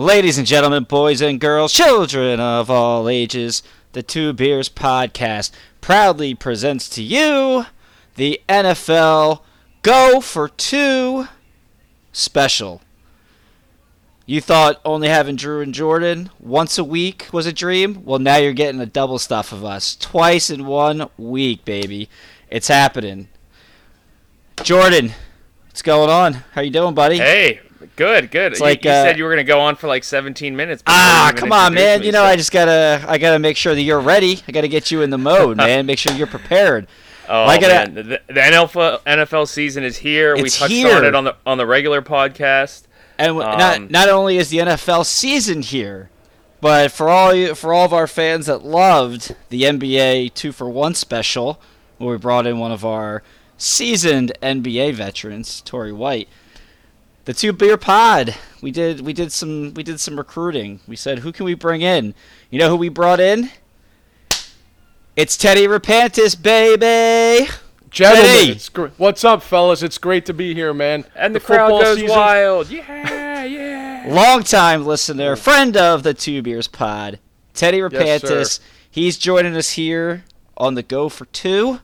Ladies and gentlemen, boys and girls, children of all ages, the Two Beers Podcast proudly presents to you the NFL Go for Two special. You thought only having Drew and Jordan once a week was a dream? Well, now you're getting a double stuff of us. Twice in 1 week, baby. It's happening. Jordan, what's going on? How you doing, buddy? Hey. Good. It's like, you said you were going to go on for like 17 minutes. Come on, man. You know, so. I got to make sure that you're ready. I got to get you in the mode, man. Make sure you're prepared. Man. The NFL season is here. We touched on it on the regular podcast. And not only is the NFL season here, but for all of our fans that loved the NBA 2-for-1 special, where we brought in one of our seasoned NBA veterans, Torrey White, the Two Beer Pod. We did some recruiting. We said, who can we bring in? You know who we brought in? It's Teddy Repantis, baby. Gentlemen, what's up, fellas? It's great to be here, man. And the crowd goes wild. Yeah. Long-time listener, friend of the Two Beers Pod, Teddy Repantis. Yes, he's joining us here on the Go for Two.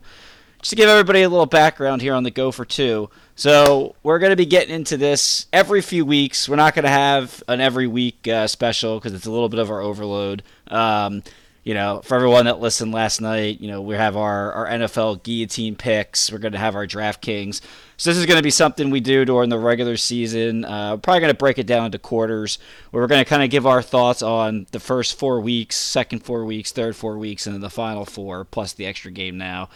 Just to give everybody a little background here on the Go for Two. So we're going to be getting into this every few weeks. We're not going to have an every week special because it's a little bit of our overload. You know, for everyone that listened last night, you know, we have our NFL guillotine picks. We're going to have our DraftKings. So this is going to be something we do during the regular season. We're probably going to break it down into quarters, where we're going to kind of give our thoughts on the first 4 weeks, second 4 weeks, third 4 weeks, and then the final four, plus the extra game now.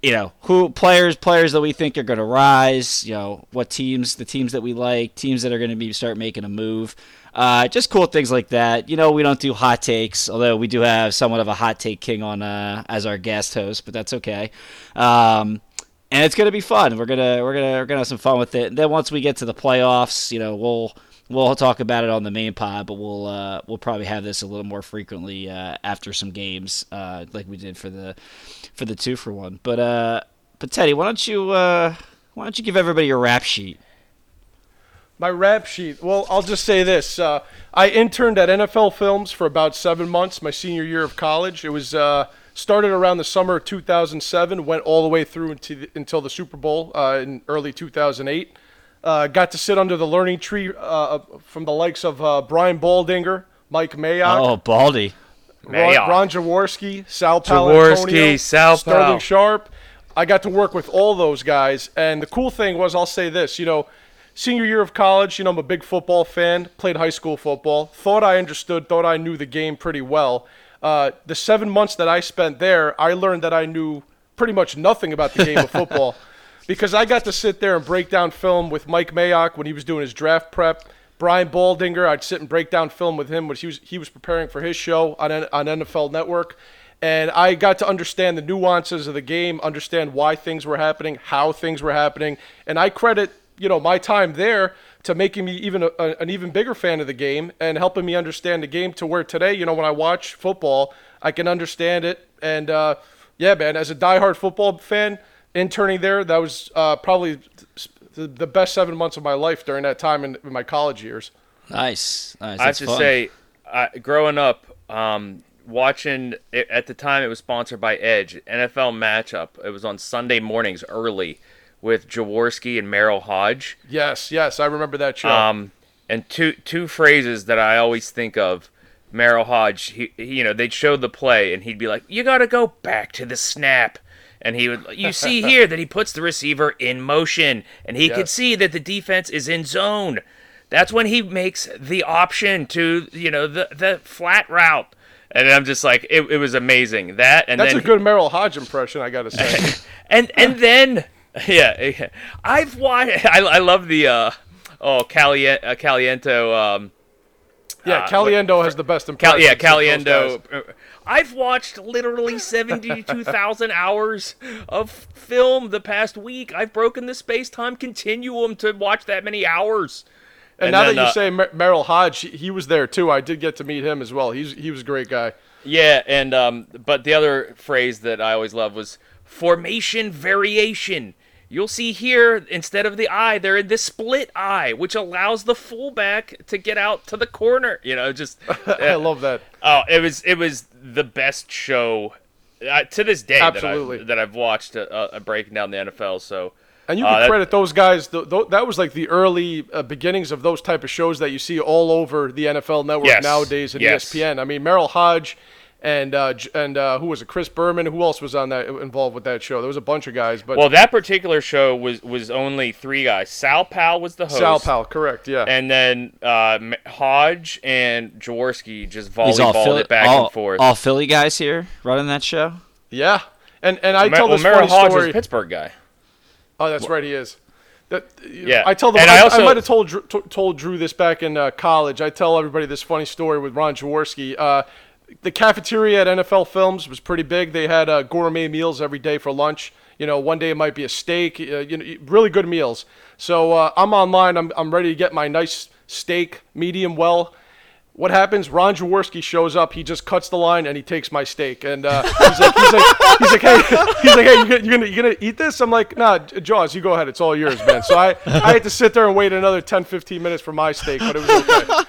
You know, who players that we think are going to rise, you know, what teams, the teams that we like, teams that are going to start making a move. Just cool things like that. You know, we don't do hot takes, although we do have somewhat of a hot take king on as our guest host, but that's okay. And it's going to be fun. We're gonna have some fun with it. And then once we get to the playoffs, you know, we'll talk about it on the main pod, but we'll probably have this a little more frequently after some games, like we did for the 2-for-1. But Teddy, why don't you give everybody your rap sheet? My rap sheet. Well, I'll just say this. I interned at NFL Films for about 7 months, my senior year of college. It was started around the summer of 2007, went all the way through until the Super Bowl in early 2008. Got to sit under the learning tree from the likes of Brian Baldinger, Mike Mayock. Oh, Baldy. Ron Jaworski, Sal Paolantonio, Sterling Sharp. I got to work with all those guys. And the cool thing was, I'll say this, you know, senior year of college, you know, I'm a big football fan, played high school football, thought I knew the game pretty well. The 7 months that I spent there, I learned that I knew pretty much nothing about the game of football. Because I got to sit there and break down film with Mike Mayock when he was doing his draft prep. Brian Baldinger, I'd sit and break down film with him when he was preparing for his show on NFL Network. And I got to understand the nuances of the game, understand why things were happening, how things were happening. And I credit, you know, my time there to making me even an even bigger fan of the game and helping me understand the game to where today, you know, when I watch football, I can understand it. And, yeah, man, as a diehard football fan, interning there, that was probably the best 7 months of my life during that time in my college years. Nice. I have to say, growing up, watching it, at the time it was sponsored by Edge, NFL Matchup. It was on Sunday mornings early with Jaworski and Merrill Hodge. Yes, I remember that show. And two phrases that I always think of. Merrill Hodge, he, you know, they'd show the play, and he'd be like, "You got to go back to the snap." And he would, you see here that he puts the receiver in motion, and he could see that the defense is in zone. That's when he makes the option to, you know, the flat route. And I'm just like, it was amazing. That and that's then a good Merrill Hodge impression, I gotta say. and then I've watched. I love the Caliendo. Caliendo has the best impression. Caliendo. I've watched literally 72,000 hours of film the past week. I've broken the space-time continuum to watch that many hours. And now then, that you say Merrill Hodge, he was there too. I did get to meet him as well. He was a great guy. Yeah, and but the other phrase that I always loved was formation variation. You'll see here, instead of the eye, they're in this split eye, which allows the fullback to get out to the corner. You know, just I love that. Oh, it was the best show to this day that I've watched breaking down the NFL. So, and you can credit those guys. That was like the early beginnings of those type of shows that you see all over the NFL Network nowadays and ESPN. I mean, Merrill Hodge. And who was it? Chris Berman. Who else was on that involved with that show? There was a bunch of guys. But well, that particular show was only three guys. Sal Powell was the host. Sal Powell, correct? Yeah. And then Hodge and Jaworski just volleyballed it back and forth. All Philly guys here running that show. Yeah, and I tell this funny story. Hodge is a Pittsburgh guy. Oh, that's right. He is. I tell them. I might have told Drew this back in college. I tell everybody this funny story with Ron Jaworski. The cafeteria at NFL Films was pretty big. They had gourmet meals every day for lunch. You know, one day it might be a steak. Really good meals. So I'm online. I'm ready to get my nice steak, medium well. What happens? Ron Jaworski shows up. He just cuts the line and he takes my steak. And he's like, hey, you gonna eat this? I'm like, nah, Jaws, you go ahead. It's all yours, man. So I had to sit there and wait another 10, 15 minutes for my steak, but it was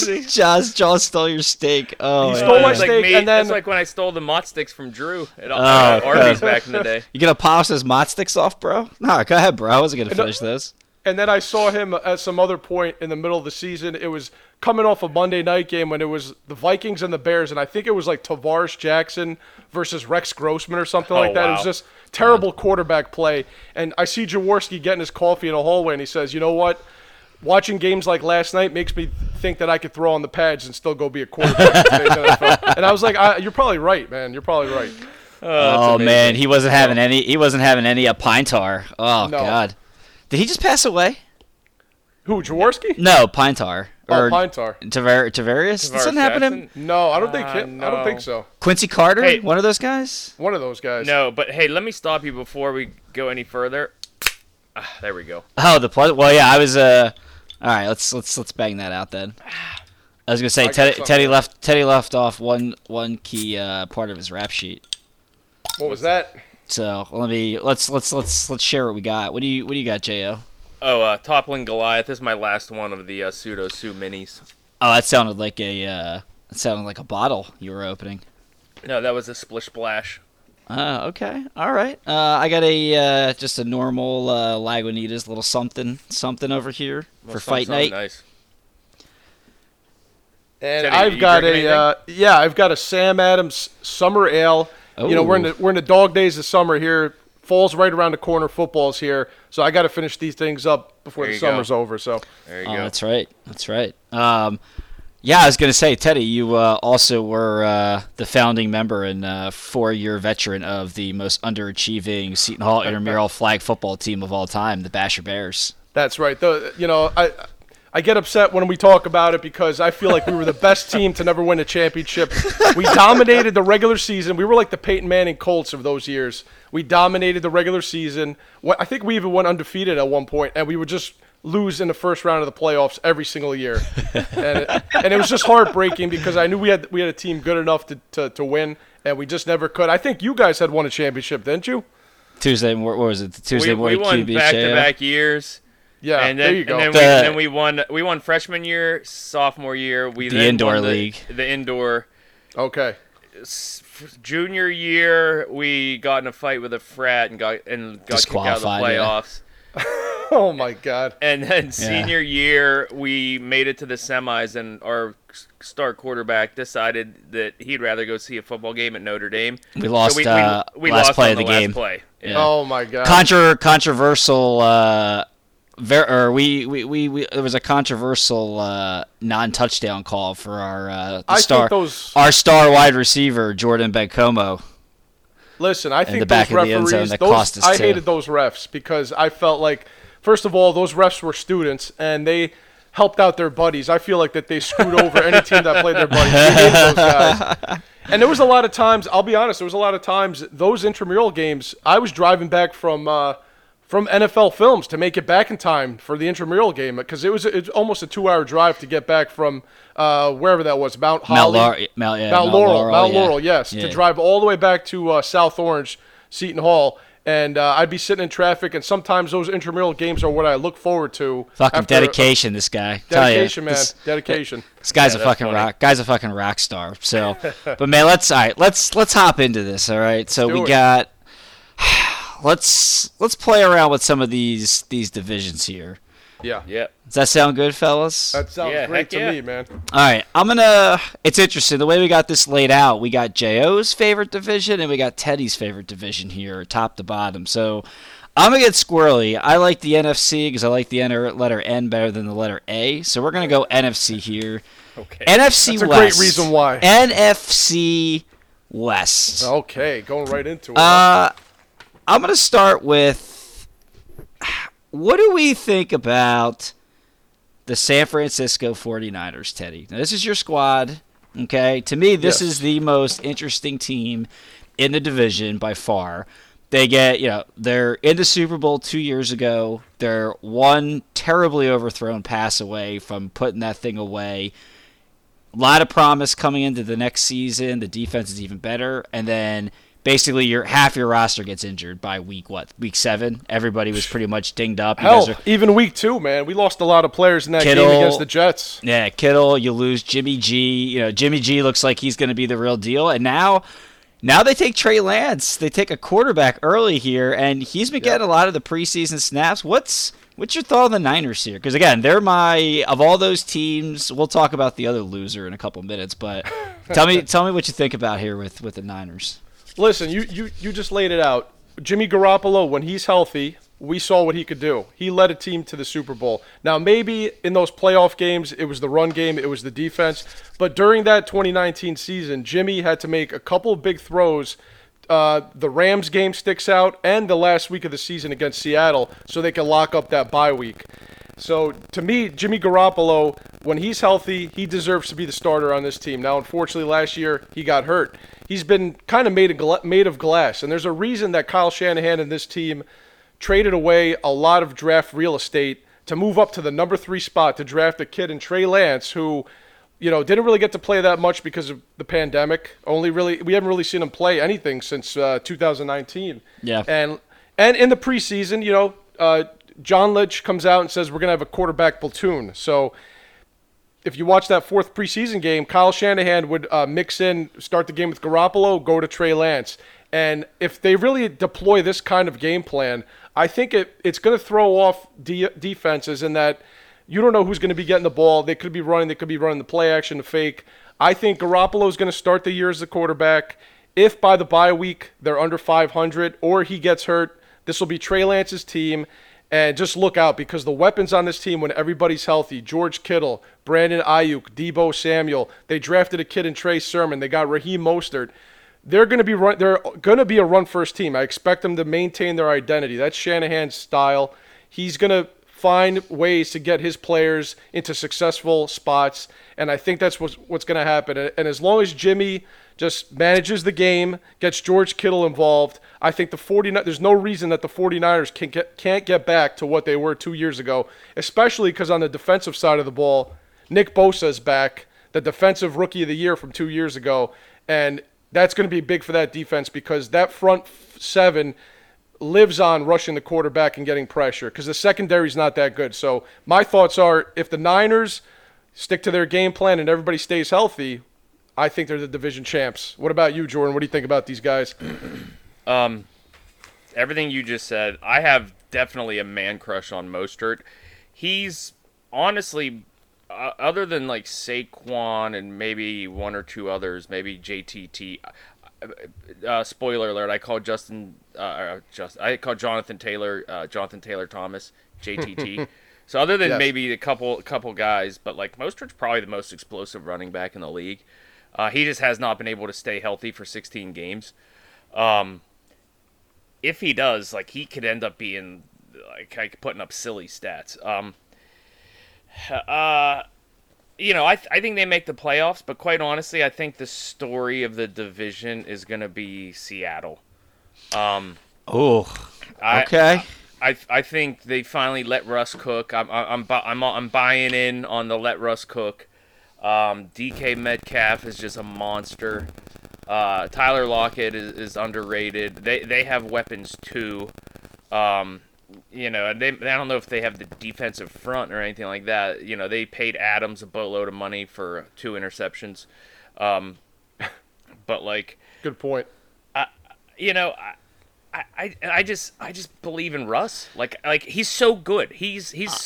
okay. Jaws stole your steak. Oh, he stole my steak, like me, and then that's like when I stole the mott sticks from Drew at Arby's back in the day. You gonna polish those mott sticks off, bro? Nah, go ahead, bro. I wasn't gonna finish this. And then I saw him at some other point in the middle of the season. It was coming off a Monday night game when it was the Vikings and the Bears, and I think it was like Tavares Jackson versus Rex Grossman or something like that. Wow. It was just terrible quarterback play. And I see Jaworski getting his coffee in a hallway, and he says, you know what? Watching games like last night makes me think that I could throw on the pads and still go be a quarterback. And I was like, you're probably right, man. You're probably right. Oh, man. He wasn't having any a pine tar. Oh, no. God. Did he just pass away? Who, Jaworski? No, pine tar. Tavares? This didn't happen to him? No, I don't think no. I don't think so. Quincy Carter? Hey, one of those guys? One of those guys. No, but hey, let me stop you before we go any further. There we go. Oh, the plug. Well, yeah, I was all right, let's bang that out then. I was going to say Teddy left off one key part of his rap sheet. What was that? So let's share what we got. What do you got, J.O.? Oh, Toppling Goliath. This is my last one of the pseudo Sue minis. Oh, that sounded like a bottle you were opening. No, that was a splish splash. Okay, all right. I got a just a normal Lagunitas little something over here for fight night. Nice. And Jenny, I've got a Sam Adams Summer Ale. Ooh. You know, we're in the dog days of summer here. Fall's right around the corner. Football's here, so I got to finish these things up before the summer's over. So there you go. That's right. Yeah, I was gonna say, Teddy, you also were the founding member and four-year veteran of the most underachieving Seton Hall intramural flag football team of all time, the Basher Bears. That's right. I get upset when we talk about it because I feel like we were the best team to never win a championship. We dominated the regular season. We were like the Peyton Manning Colts of those years. We dominated the regular season. I think we even went undefeated at one point, and we would just lose in the first round of the playoffs every single year. And it was just heartbreaking because I knew we had a team good enough to win, and we just never could. I think you guys had won a championship, didn't you? Tuesday morning. We won back-to-back years. Yeah, and then, there you go. And then we won freshman year, sophomore year. We then won the indoor league. Okay. Junior year, we got in a fight with a frat and got kicked out of the playoffs. Yeah. Oh my God! And then senior year, we made it to the semis, and our star quarterback decided that he'd rather go see a football game at Notre Dame. We lost. So we last lost play on the game. Last play. Yeah. Oh my God! Controversial. There was a controversial non-touchdown call for our star wide receiver Jordan Bencomo. Listen, I think those referees. I hated those refs because I felt like, first of all, those refs were students and they helped out their buddies. I feel like that they screwed over any team that played their buddies. We hated those guys. And there was a lot of times. I'll be honest. There was a lot of times those intramural games. I was driving back from NFL Films to make it back in time for the intramural game because it's almost a 2-hour drive to get back from wherever that was, Mount Laurel, yes, to drive all the way back to South Orange, Seton Hall. And I'd be sitting in traffic, and sometimes those intramural games are what I look forward to. Fucking dedication, this guy. Dedication, man. Dedication. This guy's a fucking rock. Guy's a fucking rock star. So, but man, let's hop into this. All right. So we got. Let's play around with some of these divisions here. Yeah. Yeah. Does that sound good, fellas? That sounds great to me, man. All right. It's interesting. The way we got this laid out, we got J.O.'s favorite division, and we got Teddy's favorite division here, top to bottom. So I'm going to get squirrely. I like the NFC because I like the letter N better than the letter A. So we're going to go NFC here. Okay. NFC West. That's a great reason why. NFC West. Okay. Going right into it. I'm going to start with... What do we think about the San Francisco 49ers, Teddy? Now, this is your squad, okay? To me, this is the most interesting team in the division by far. They get, they're in the Super Bowl 2 years ago. They're one terribly overthrown pass away from putting that thing away. A lot of promise coming into the next season. The defense is even better. And then... basically, half your roster gets injured by week 7. Everybody was pretty much dinged up. Even week 2, man. We lost a lot of players in that game against the Jets. Yeah, Kittle, you lose Jimmy G. Jimmy G looks like he's going to be the real deal. And now they take Trey Lance. They take a quarterback early here, and he's been getting a lot of the preseason snaps. What's your thought on the Niners here? Because, again, they're of all those teams, we'll talk about the other loser in a couple minutes, but tell me what you think about here with the Niners. Listen, you just laid it out. Jimmy Garoppolo, when he's healthy, we saw what he could do. He led a team to the Super Bowl. Now, maybe in those playoff games, it was the run game, it was the defense. But during that 2019 season, Jimmy had to make a couple of big throws. The Rams game sticks out, and the last week of the season against Seattle, so they can lock up that bye week. So, to me, Jimmy Garoppolo, when he's healthy, he deserves to be the starter on this team. Now, unfortunately, last year, he got hurt. He's been kind of made of glass, and there's a reason that Kyle Shanahan and this team traded away a lot of draft real estate to move up to the number 3 spot to draft a kid in Trey Lance, who, didn't really get to play that much because of the pandemic. We haven't really seen him play anything since 2019. Yeah. And in the preseason, John Lynch comes out and says we're going to have a quarterback platoon. So if you watch that 4th preseason game, Kyle Shanahan would start the game with Garoppolo, go to Trey Lance. And if they really deploy this kind of game plan, I think it's going to throw off defenses in that you don't know who's going to be getting the ball. They could be running the play action, the fake. I think Garoppolo is going to start the year as the quarterback. If by the bye week they're under 500 or he gets hurt, this will be Trey Lance's team. And just look out because the weapons on this team when everybody's healthy, George Kittle, Brandon Ayuk, Deebo Samuel, they drafted a kid in Trey Sermon. They got Raheem Mostert. They're going to be a run-first team. I expect them to maintain their identity. That's Shanahan's style. He's going to find ways to get his players into successful spots, and I think that's what's going to happen. And as long as Jimmy just manages the game, gets George Kittle involved, I think there's no reason that the 49ers can't get back to what they were 2 years ago, especially because on the defensive side of the ball, Nick Bosa is back, the defensive rookie of the year from 2 years ago, and that's going to be big for that defense because that front seven lives on rushing the quarterback and getting pressure because the secondary is not that good. So my thoughts are if the Niners stick to their game plan and everybody stays healthy, I think they're the division champs. What about you, Jordan? What do you think about these guys? Everything you just said, I have definitely a man crush on Mostert. He's honestly, other than like Saquon and maybe one or two others, maybe JTT. Spoiler alert, I call Jonathan Taylor, Jonathan Taylor Thomas, JTT. So other than maybe a couple guys, but like Mostert's probably the most explosive running back in the league. He just has not been able to stay healthy for 16 games. If he does, like he could end up being like putting up silly stats. I think they make the playoffs, but quite honestly, I think the story of the division is going to be Seattle. Okay. I think they finally let Russ cook. I'm buying in on the let Russ cook. DK Metcalf is just a monster. Tyler Lockett is underrated. They have weapons too. I don't know if they have the defensive front or anything like that. You know, they paid Adams a boatload of money for 2 interceptions. But like, good point. I just believe in Russ. Like he's so good. He's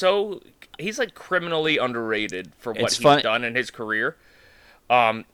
like criminally underrated for what he's done in his career. I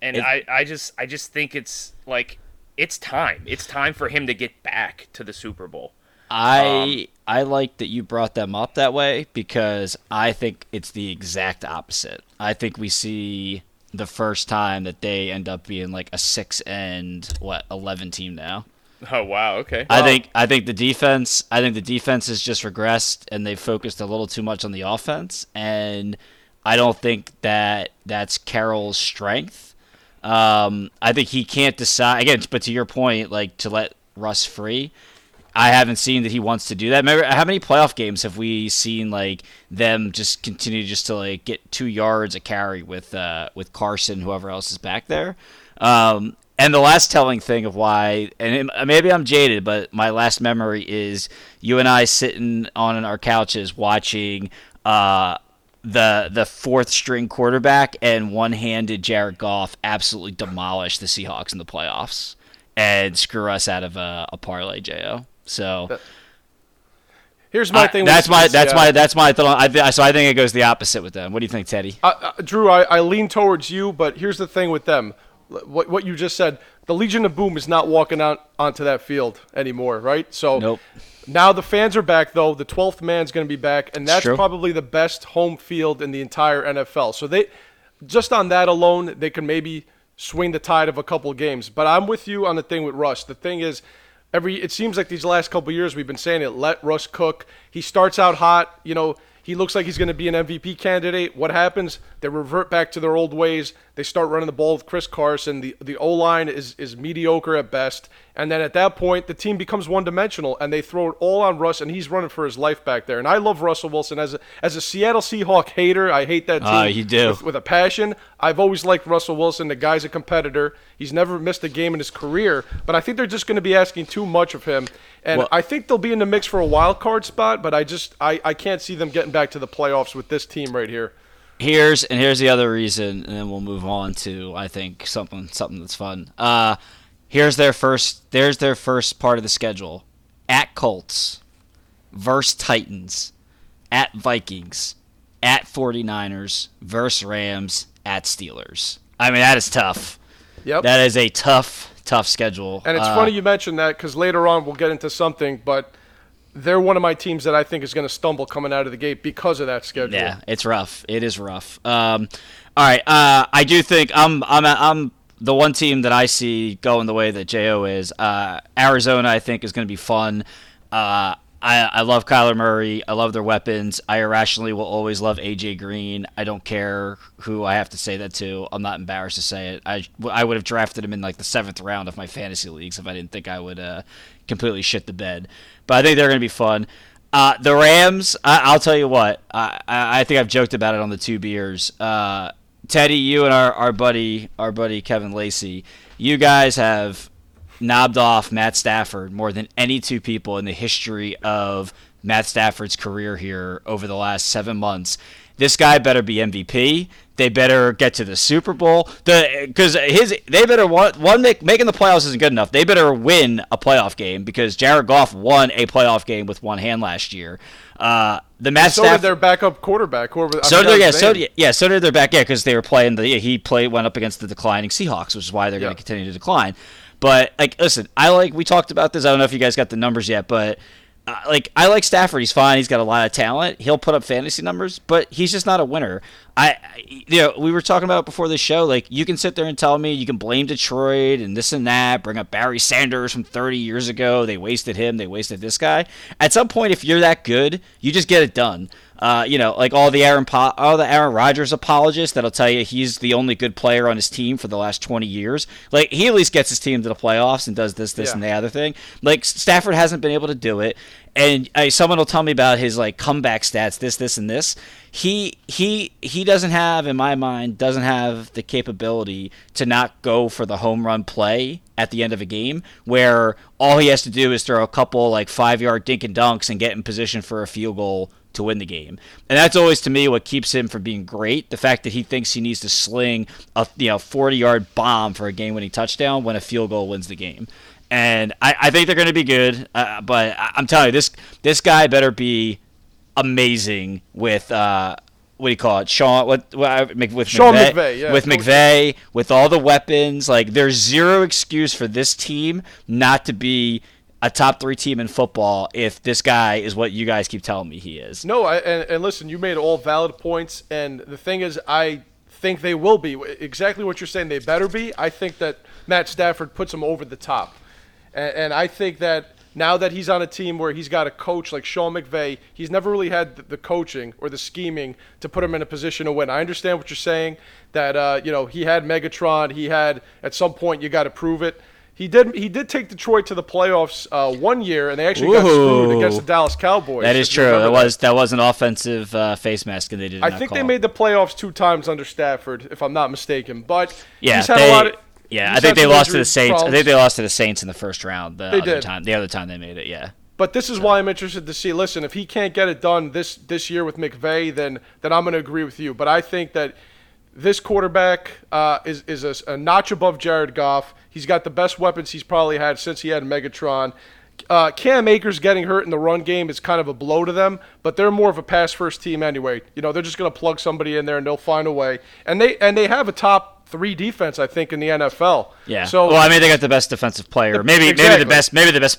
just think it's like, it's time. It's time for him to get back to the Super Bowl. I like that you brought them up that way, because I think it's the exact opposite. I think we see the first time that they end up being like a 6-11 team now. Oh wow, okay. I think the defense has just regressed, and they focused a little too much on the offense, and I don't think that's Carroll's strength. I think he can't decide again, but to your point, like, to let Russ free, I haven't seen that he wants to do that. Remember, how many playoff games have we seen like them just continue just to like get 2 yards a carry with Carson, whoever else is back there? And the last telling thing of why, and maybe I'm jaded, but my last memory is you and I sitting on our couches watching the fourth string quarterback and one-handed Jared Goff absolutely demolish the Seahawks in the playoffs and screw us out of a parlay, Jo. So here's my thing. That's my thought. So I think it goes the opposite with them. What do you think, Teddy? Drew, I lean towards you, but here's the thing with them. What you just said, the Legion of Boom is not walking out onto that field anymore, right? So nope. Now the fans are back, though. The 12th man's going to be back, and that's probably the best home field in the entire NFL. So they, just on that alone, they can maybe swing the tide of a couple games. But I'm with you on the thing with Russ. The thing is, it seems like these last couple years we've been saying it. Let Russ cook. He starts out hot, you know. He looks like he's going to be an MVP candidate. What happens? They revert back to their old ways. They start running the ball with Chris Carson. The O-line is mediocre at best. And then at that point, the team becomes one-dimensional, and they throw it all on Russ, and he's running for his life back there. And I love Russell Wilson. As a Seattle Seahawk hater, I hate that team you do. With a passion. I've always liked Russell Wilson. The guy's a competitor. He's never missed a game in his career. But I think they're just going to be asking too much of him. And I think they'll be in the mix for a wild card spot, but I can't see them getting back to the playoffs with this team right here. Here's the other reason, and then we'll move on to, I think, something that's fun. There's their first part of the schedule: at Colts, versus Titans, at Vikings, at 49ers, versus Rams, at Steelers. I mean, that is tough. Yep. That is a tough schedule. And it's funny you mentioned that, because later on we'll get into something, but they're one of my teams that I think is going to stumble coming out of the gate because of that schedule. Yeah, it's rough. It is rough. All right, I do think I'm the one team that I see going the way that Jo is. Arizona, I think, is going to be fun. I love Kyler Murray. I love their weapons. I irrationally will always love A.J. Green. I don't care who I have to say that to. I'm not embarrassed to say it. I would have drafted him in like the 7th round of my fantasy leagues if I didn't think I would completely shit the bed. But I think they're going to be fun. The Rams, I'll tell you what. I think I've joked about it on the Two Beers. Teddy, you and our buddy Kevin Lacey, you guys have knobbed off Matt Stafford more than any two people in the history of Matt Stafford's career here over the last 7 months. This guy better be MVP. They better get to the Super Bowl. They better want one. Making the playoffs isn't good enough. They better win a playoff game, because Jared Goff won a playoff game with one hand last year. Did their backup quarterback. Because they were playing. He went up against the declining Seahawks, which is why they're going to continue to decline. But, like, listen, we talked about this. I don't know if you guys got the numbers yet, but, I like Stafford. He's fine. He's got a lot of talent. He'll put up fantasy numbers, but he's just not a winner. We were talking about it before the show. Like, you can sit there and tell me you can blame Detroit and this and that, bring up Barry Sanders from 30 years ago. They wasted him. They wasted this guy. At some point, if you're that good, you just get it done. All the Aaron Rodgers apologists that'll tell you he's the only good player on his team for the last 20 years. Like, he at least gets his team to the playoffs and does this and the other thing. Like, Stafford hasn't been able to do it. And someone will tell me about his like comeback stats, this, and this. He doesn't have, in my mind, doesn't have the capability to not go for the home run play at the end of a game where all he has to do is throw a couple like 5-yard dink and dunks and get in position for a field goal to win the game. And that's always, to me, what keeps him from being great. The fact that he thinks he needs to sling a 40-yard bomb for a game-winning touchdown when a field goal wins the game. And I think they're going to be good, but I'm telling you, this guy better be amazing with Sean McVay, yeah, with McVay, with all the weapons. Like, there's zero excuse for this team not to be a top 3 team in football if this guy is what you guys keep telling me he is. No, and listen, you made all valid points, and the thing is, I think they will be exactly what you're saying. They better be. I think that Matt Stafford puts them over the top. And I think that now that he's on a team where he's got a coach like Sean McVay, he's never really had the coaching or the scheming to put him in a position to win. I understand what you're saying, that he had Megatron. He had, at some point, you got to prove it. He did take Detroit to the playoffs one year, and they actually got screwed against the Dallas Cowboys. That is true. That was an offensive face mask, and they did not call. I think they made the playoffs 2 times under Stafford, if I'm not mistaken. But yeah, he's had a lot of... Yeah, I think they lost to the Saints. Problems. I think they lost to the Saints in the first round. The other time they made it, yeah. But this is why I'm interested to see. Listen, if he can't get it done this year with McVay, then I'm going to agree with you. But I think that this quarterback is a notch above Jared Goff. He's got the best weapons he's probably had since he had Megatron. Cam Akers getting hurt in the run game is kind of a blow to them, but they're more of a pass-first team anyway. They're just going to plug somebody in there and they'll find a way. And they have a top 3 defense, I think, in the NFL. Yeah. So, well, I mean, they got the best defensive player, maybe the best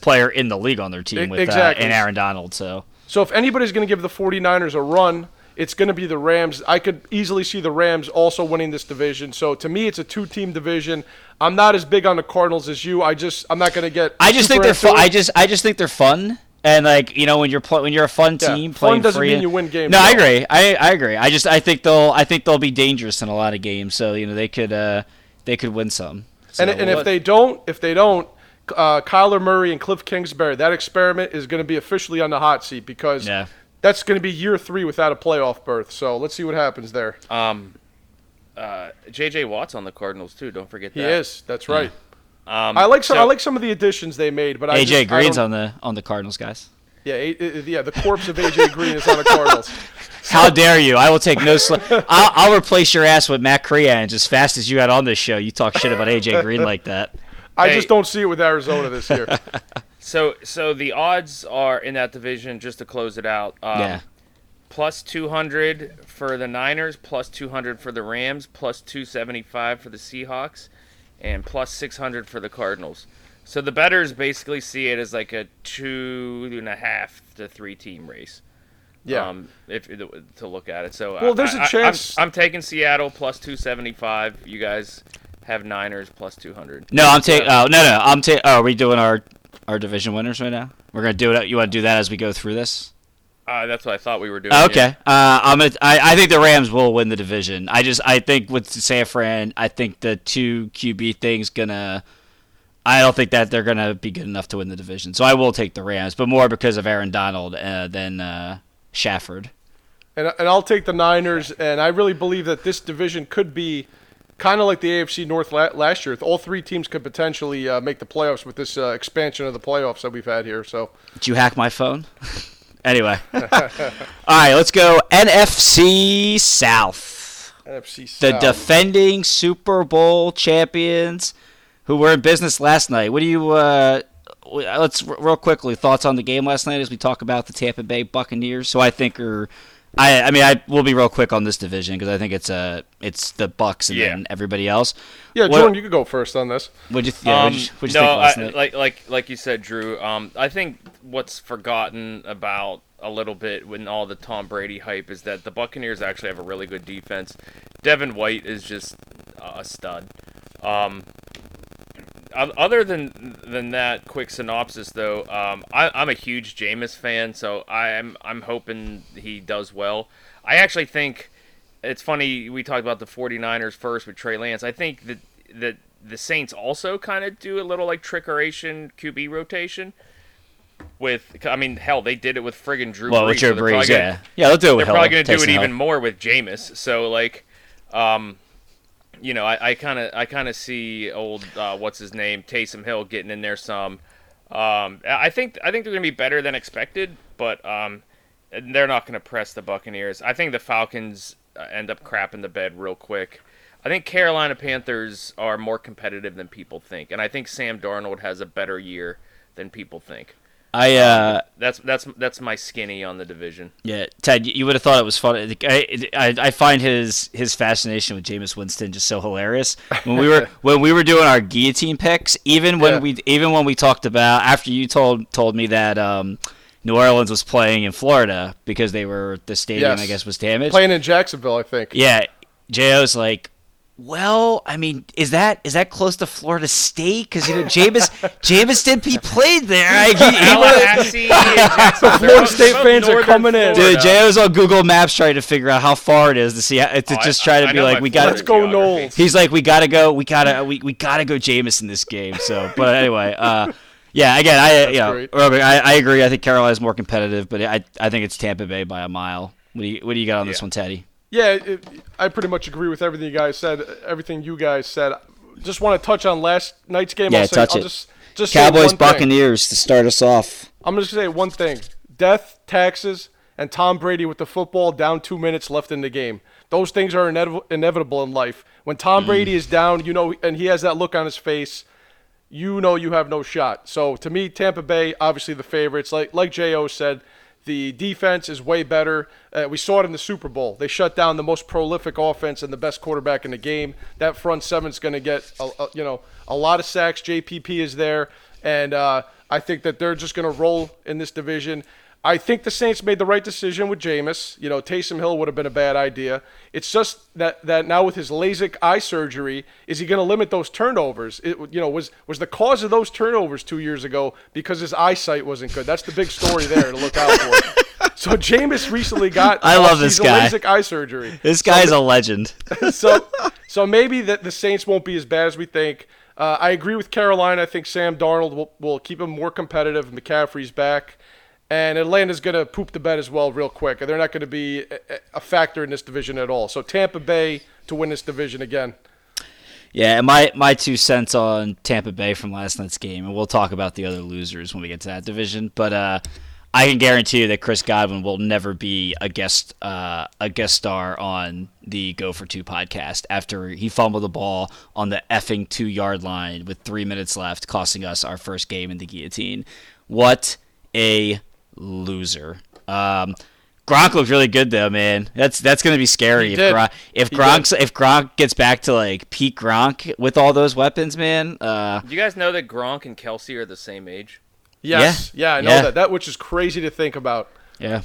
player in the league on their team with and Aaron Donald. So if anybody's going to give the 49ers a run, it's going to be the Rams. I could easily see the Rams also winning this division. So to me, it's a 2-team division. I'm not as big on the Cardinals as you. I'm not going to get. I just think they're fun. And when you're a fun team, playing fun doesn't mean you win games. No, I agree. I agree. I think they'll be dangerous in a lot of games. So they could win some. So, and if they don't, Kyler Murray and Cliff Kingsbury, that experiment is going to be officially on the hot seat because that's going to be year 3 without a playoff berth. So let's see what happens there. J.J. Watt's on the Cardinals too. Don't forget that. He is. That's right. Yeah. I like some of the additions they made, but A.J. Green's on the Cardinals, guys. Yeah, the corpse of A.J. Green is on the Cardinals. So. How dare you? I will take no slack. I'll replace your ass with Matt Crean as fast as you got on this show. You talk shit about A.J. Green like that. I just don't see it with Arizona this year. So the odds are in that division, just to close it out. Plus 200 for the Niners, plus 200 for the Rams, plus 275 for the Seahawks. And plus 600 for the Cardinals. So the bettors basically see it as like a 2.5 to 3 team race. Yeah, if to look at it. So there's a chance. I'm taking Seattle plus 275. You guys have Niners plus 200. No, I'm taking. No. I'm taking. Oh, are we doing our division winners right now? We're gonna do it. You want to do that as we go through this? That's what I thought we were doing. Okay. Yeah. I think the Rams will win the division. I think with San Fran, I think the 2 QB thing's gonna. I don't think that they're gonna be good enough to win the division. So I will take the Rams, but more because of Aaron Donald than Stafford. And I'll take the Niners, and I really believe that this division could be kind of like the AFC North last year. All 3 teams could potentially make the playoffs with this expansion of the playoffs that we've had here. So. Did you hack my phone? Anyway. All right, let's go NFC South. NFC South. The defending Super Bowl champions who were in business last night. What do you let's real quickly thoughts on the game last night as we talk about the Tampa Bay Buccaneers. So I think I will be real quick on this division because I think it's the Bucs and then everybody else. Yeah, Jordan, you could go first on this. What'd you think last night? Like you said, Drew. I think what's forgotten about a little bit when all the Tom Brady hype is that the Buccaneers actually have a really good defense. Devin White is just a stud. Other than that quick synopsis, though, I'm a huge Jameis fan, so I'm hoping he does well. I actually think it's funny we talked about the 49ers first with Trey Lance. I think that the Saints also kind of do a little like trick-oration QB rotation. with, I mean, hell, they did it with friggin' Drew Brees. Well, with Drew Brees, yeah. Yeah, they'll do it with They're probably going to do it even more with Jameis. So, like, you know, I kind of see old, what's his name, Taysom Hill getting in there some. I think they're going to be better than expected, but they're not going to press the Buccaneers. I think the Falcons end up crapping the bed real quick. I think Carolina Panthers are more competitive than people think, and I think Sam Darnold has a better year than people think. That's my skinny on the division. Yeah, Ted, you would have thought it was funny. I find his fascination with Jameis Winston just so hilarious. When we were doing our guillotine picks, even when we talked about after you told me that New Orleans was playing in Florida because they were the stadium I guess was damaged. Playing in Jacksonville, I think. Yeah, J.O.'s like, well, I mean, is that close to Florida State? Because you know, Jameis did. He played there. The Florida State fans are coming in. Dude, J.O.'s on Google Maps trying to figure out how far it is to see. Let's go Noles. He's like, we gotta go. We gotta go Jameis in this game. So, but anyway, yeah. Again, Robert, I agree. I think Carolina's more competitive, but I think it's Tampa Bay by a mile. What do you got on this one, Teddy? Yeah, I pretty much agree with everything you guys said. Just want to touch on last night's game. I'll just Cowboys, Buccaneers to start us off. I'm just going to say one thing. Death, taxes, and Tom Brady with the football down 2 minutes left in the game. Those things are inevitable in life. When Tom Brady is down, you know, and he has that look on his face, you know you have no shot. So, to me, Tampa Bay, obviously the favorites. Like J.O. said, the defense is way better. We saw it in the Super Bowl. They shut down the most prolific offense and the best quarterback in the game. That front seven's going to get a lot of sacks. JPP is there, and I think that they're just going to roll in this division. I think the Saints made the right decision with Jameis. You know, Taysom Hill would have been a bad idea. It's just that now with his LASIK eye surgery, is he going to limit those turnovers? Was the cause of those turnovers 2 years ago because his eyesight wasn't good? That's the big story there to look out for. So Jameis recently got LASIK eye surgery. This guy's a legend. So maybe that the Saints won't be as bad as we think. I agree with Carolina. I think Sam Darnold will keep him more competitive. McCaffrey's back. And Atlanta's going to poop the bed as well real quick. And they're not going to be a factor in this division at all. So Tampa Bay to win this division again. Yeah, and my 2 cents on Tampa Bay from last night's game, and we'll talk about the other losers when we get to that division. But I can guarantee you that Chris Godwin will never be a guest star on the Go for Two podcast after he fumbled the ball on the effing 2-yard line with 3 minutes left, costing us our first game in the guillotine. What a loser. Gronk looked really good though, man. That's gonna be scary if Gronk gets back to like peak Gronk with all those weapons, man. Do you guys know that Gronk and Kelsey are the same age? Yes. Yeah, I know that which is crazy to think about. Yeah.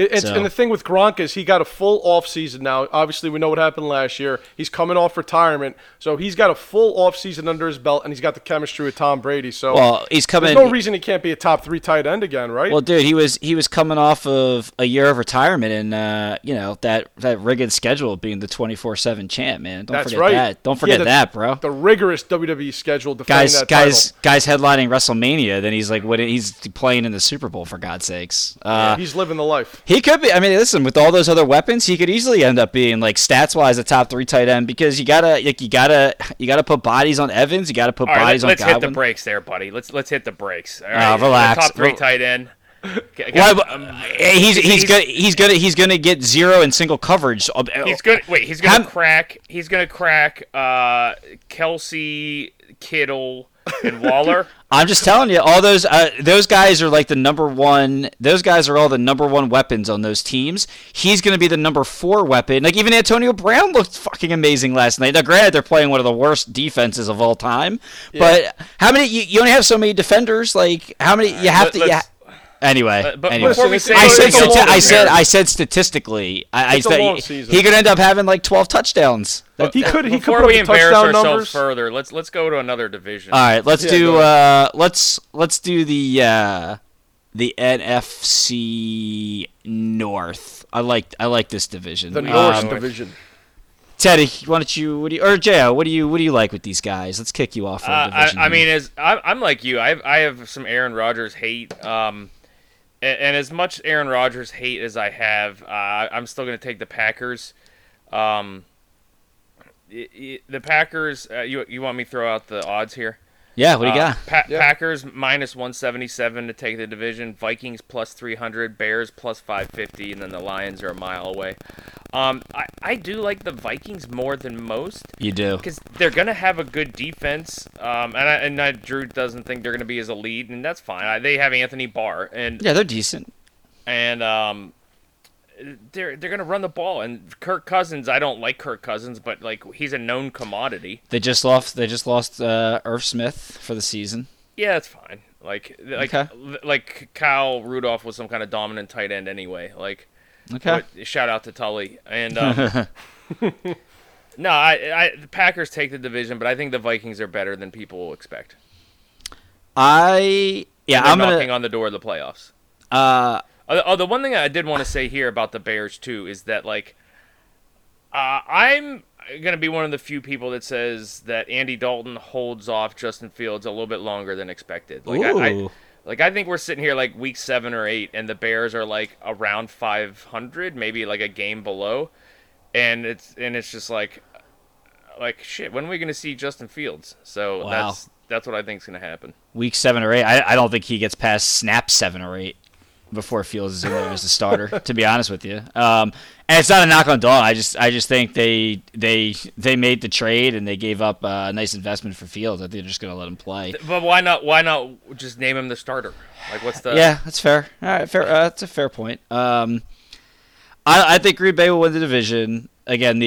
And the thing with Gronk is he got a full offseason now. Obviously, we know what happened last year. He's coming off retirement, so he's got a full offseason under his belt, and he's got the chemistry with Tom Brady. So there's no reason he can't be a top 3 tight end again, right? Well, dude, he was coming off of a year of retirement and that rigged schedule being the 24/7 champ, man. Don't forget that. Don't forget that, bro. The rigorous WWE schedule. Guys headlining WrestleMania. Then he's like, what? He's playing in the Super Bowl for God's sakes. He's living the life. He could be. I mean, listen, with all those other weapons, he could easily end up being like stats-wise a top 3 tight end because you gotta put bodies on Evans, you gotta put bodies on Godwin. Let's hit the brakes there, buddy. Let's hit the brakes. All right, relax. Top 3 tight end. He's gonna get zero in single coverage. He's gonna crack Kelsey, Kittle, and Waller. I'm just telling you, all those guys are like the #1. Those guys are all the #1 weapons on those teams. He's going to be the #4 weapon. Like even Antonio Brown looked fucking amazing last night. Now, granted, they're playing one of the worst defenses of all time, but how many? You only have so many defenders. Like how many? You have to. Anyway, I said statistically, he could end up having like 12 touchdowns. Before we embarrass ourselves further, let's go to another division. All right, let's do the NFC North. I like this division. The North division. Teddy, why don't you? What do you like with these guys? Let's kick you off. I'm like you. I have some Aaron Rodgers hate. And as much Aaron Rodgers hate as I have, I'm still going to take the Packers. The Packers. You want me to throw out the odds here? Yeah. What do you got? Packers -177 to take the division. Vikings +300. Bears +550, and then the Lions are a mile away. I do like the Vikings more than most. You do, because they're gonna have a good defense. And Drew doesn't think they're gonna be as elite, and that's fine. They have Anthony Barr, and yeah, they're decent. And they're gonna run the ball. And Kirk Cousins, I don't like Kirk Cousins, but like he's a known commodity. They just lost Irv Smith for the season. Yeah, that's fine. Like Kyle Rudolph was some kind of dominant tight end anyway. Like. Okay. But shout out to Tully. And no, the Packers take the division, but I think the Vikings are better than people will expect. I'm knocking on the door of the playoffs. The one thing I did want to say here about the Bears too is that like I'm gonna be one of the few people that says that Andy Dalton holds off Justin Fields a little bit longer than expected. Like I think we're sitting here like week 7 or 8, and the Bears are like around 500, maybe like a game below, and it's just like shit. When are we gonna see Justin Fields? So wow. That's what I think is gonna happen. Week 7 or 8. I don't think he gets past snap 7 or 8 before Fields is in there as the starter. To be honest with you, and it's not a knock on Dalton. I just think they made the trade and they gave up a nice investment for Fields. I think they're just gonna let him play. But why not? Why not just name him the starter? Like what's the? Yeah, that's fair. All right, fair. That's a fair point. I think Green Bay will win the division again.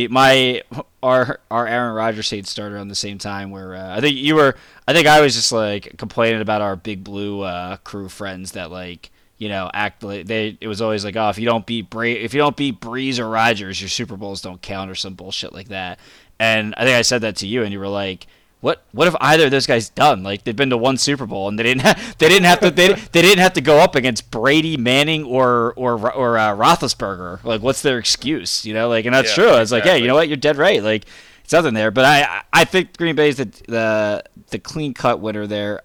Our Aaron Rodgers hate starter on the same time where I was just like complaining about our Big Blue crew friends that like. You know, act like it was always like, oh, if you don't beat Breeze or Rodgers, your Super Bowls don't count or some bullshit like that. And I think I said that to you, and you were like, what have either of those guys done? Like they've been to one Super Bowl, and they didn't have to go up against Brady, Manning, or Roethlisberger. Like what's their excuse? You know, like and that's true. Exactly. It's like, hey, you know what? You're dead right. Like it's nothing there. But I think Green Bay's the clean cut winner there.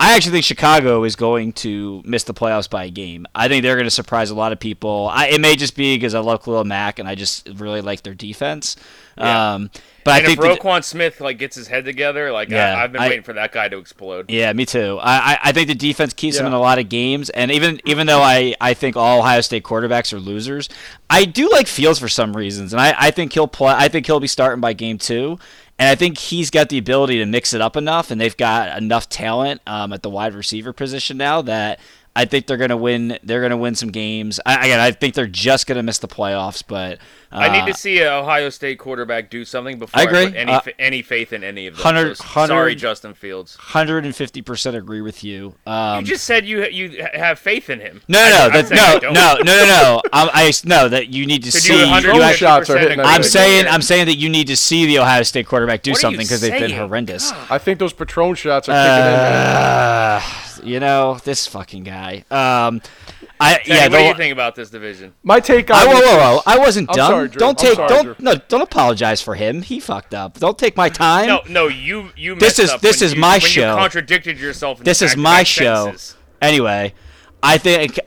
I actually think Chicago is going to miss the playoffs by a game. I think they're going to surprise a lot of people. It may just be because I love Khalil Mack and I just really like their defense. Yeah. But and I think if Roquan Smith like gets his head together, like yeah, I've been waiting for that guy to explode. Yeah, me too. I think the defense keeps him in a lot of games, and even though I think all Ohio State quarterbacks are losers, I do like Fields for some reasons, and I think he'll play. I think he'll be starting by game 2. And I think he's got the ability to mix it up enough, and they've got enough talent at the wide receiver position now that I think they're going to win. They're going to win some games. I think they're just going to miss the playoffs. But I need to see an Ohio State quarterback do something before I put any faith in any of them. Sorry, Justin Fields. 150% agree with you. You just said you have faith in him. No. No, that you need to see. I'm saying that you need to see the Ohio State quarterback do something because they've been horrendous. God. I think those Patron shots are kicking in. You know, this fucking guy. What do you think about this division? My take on I wasn't dumb. Sorry, Drew. Don't apologize for him. He fucked up. Don't take my time. No, you messed up. This is my show. You contradicted yourself. This is my show. Senses. Anyway, I think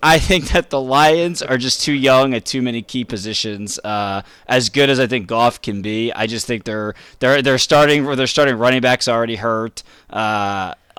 that the Lions are just too young at too many key positions. As good as I think Goff can be, I just think their starting running backs already hurt.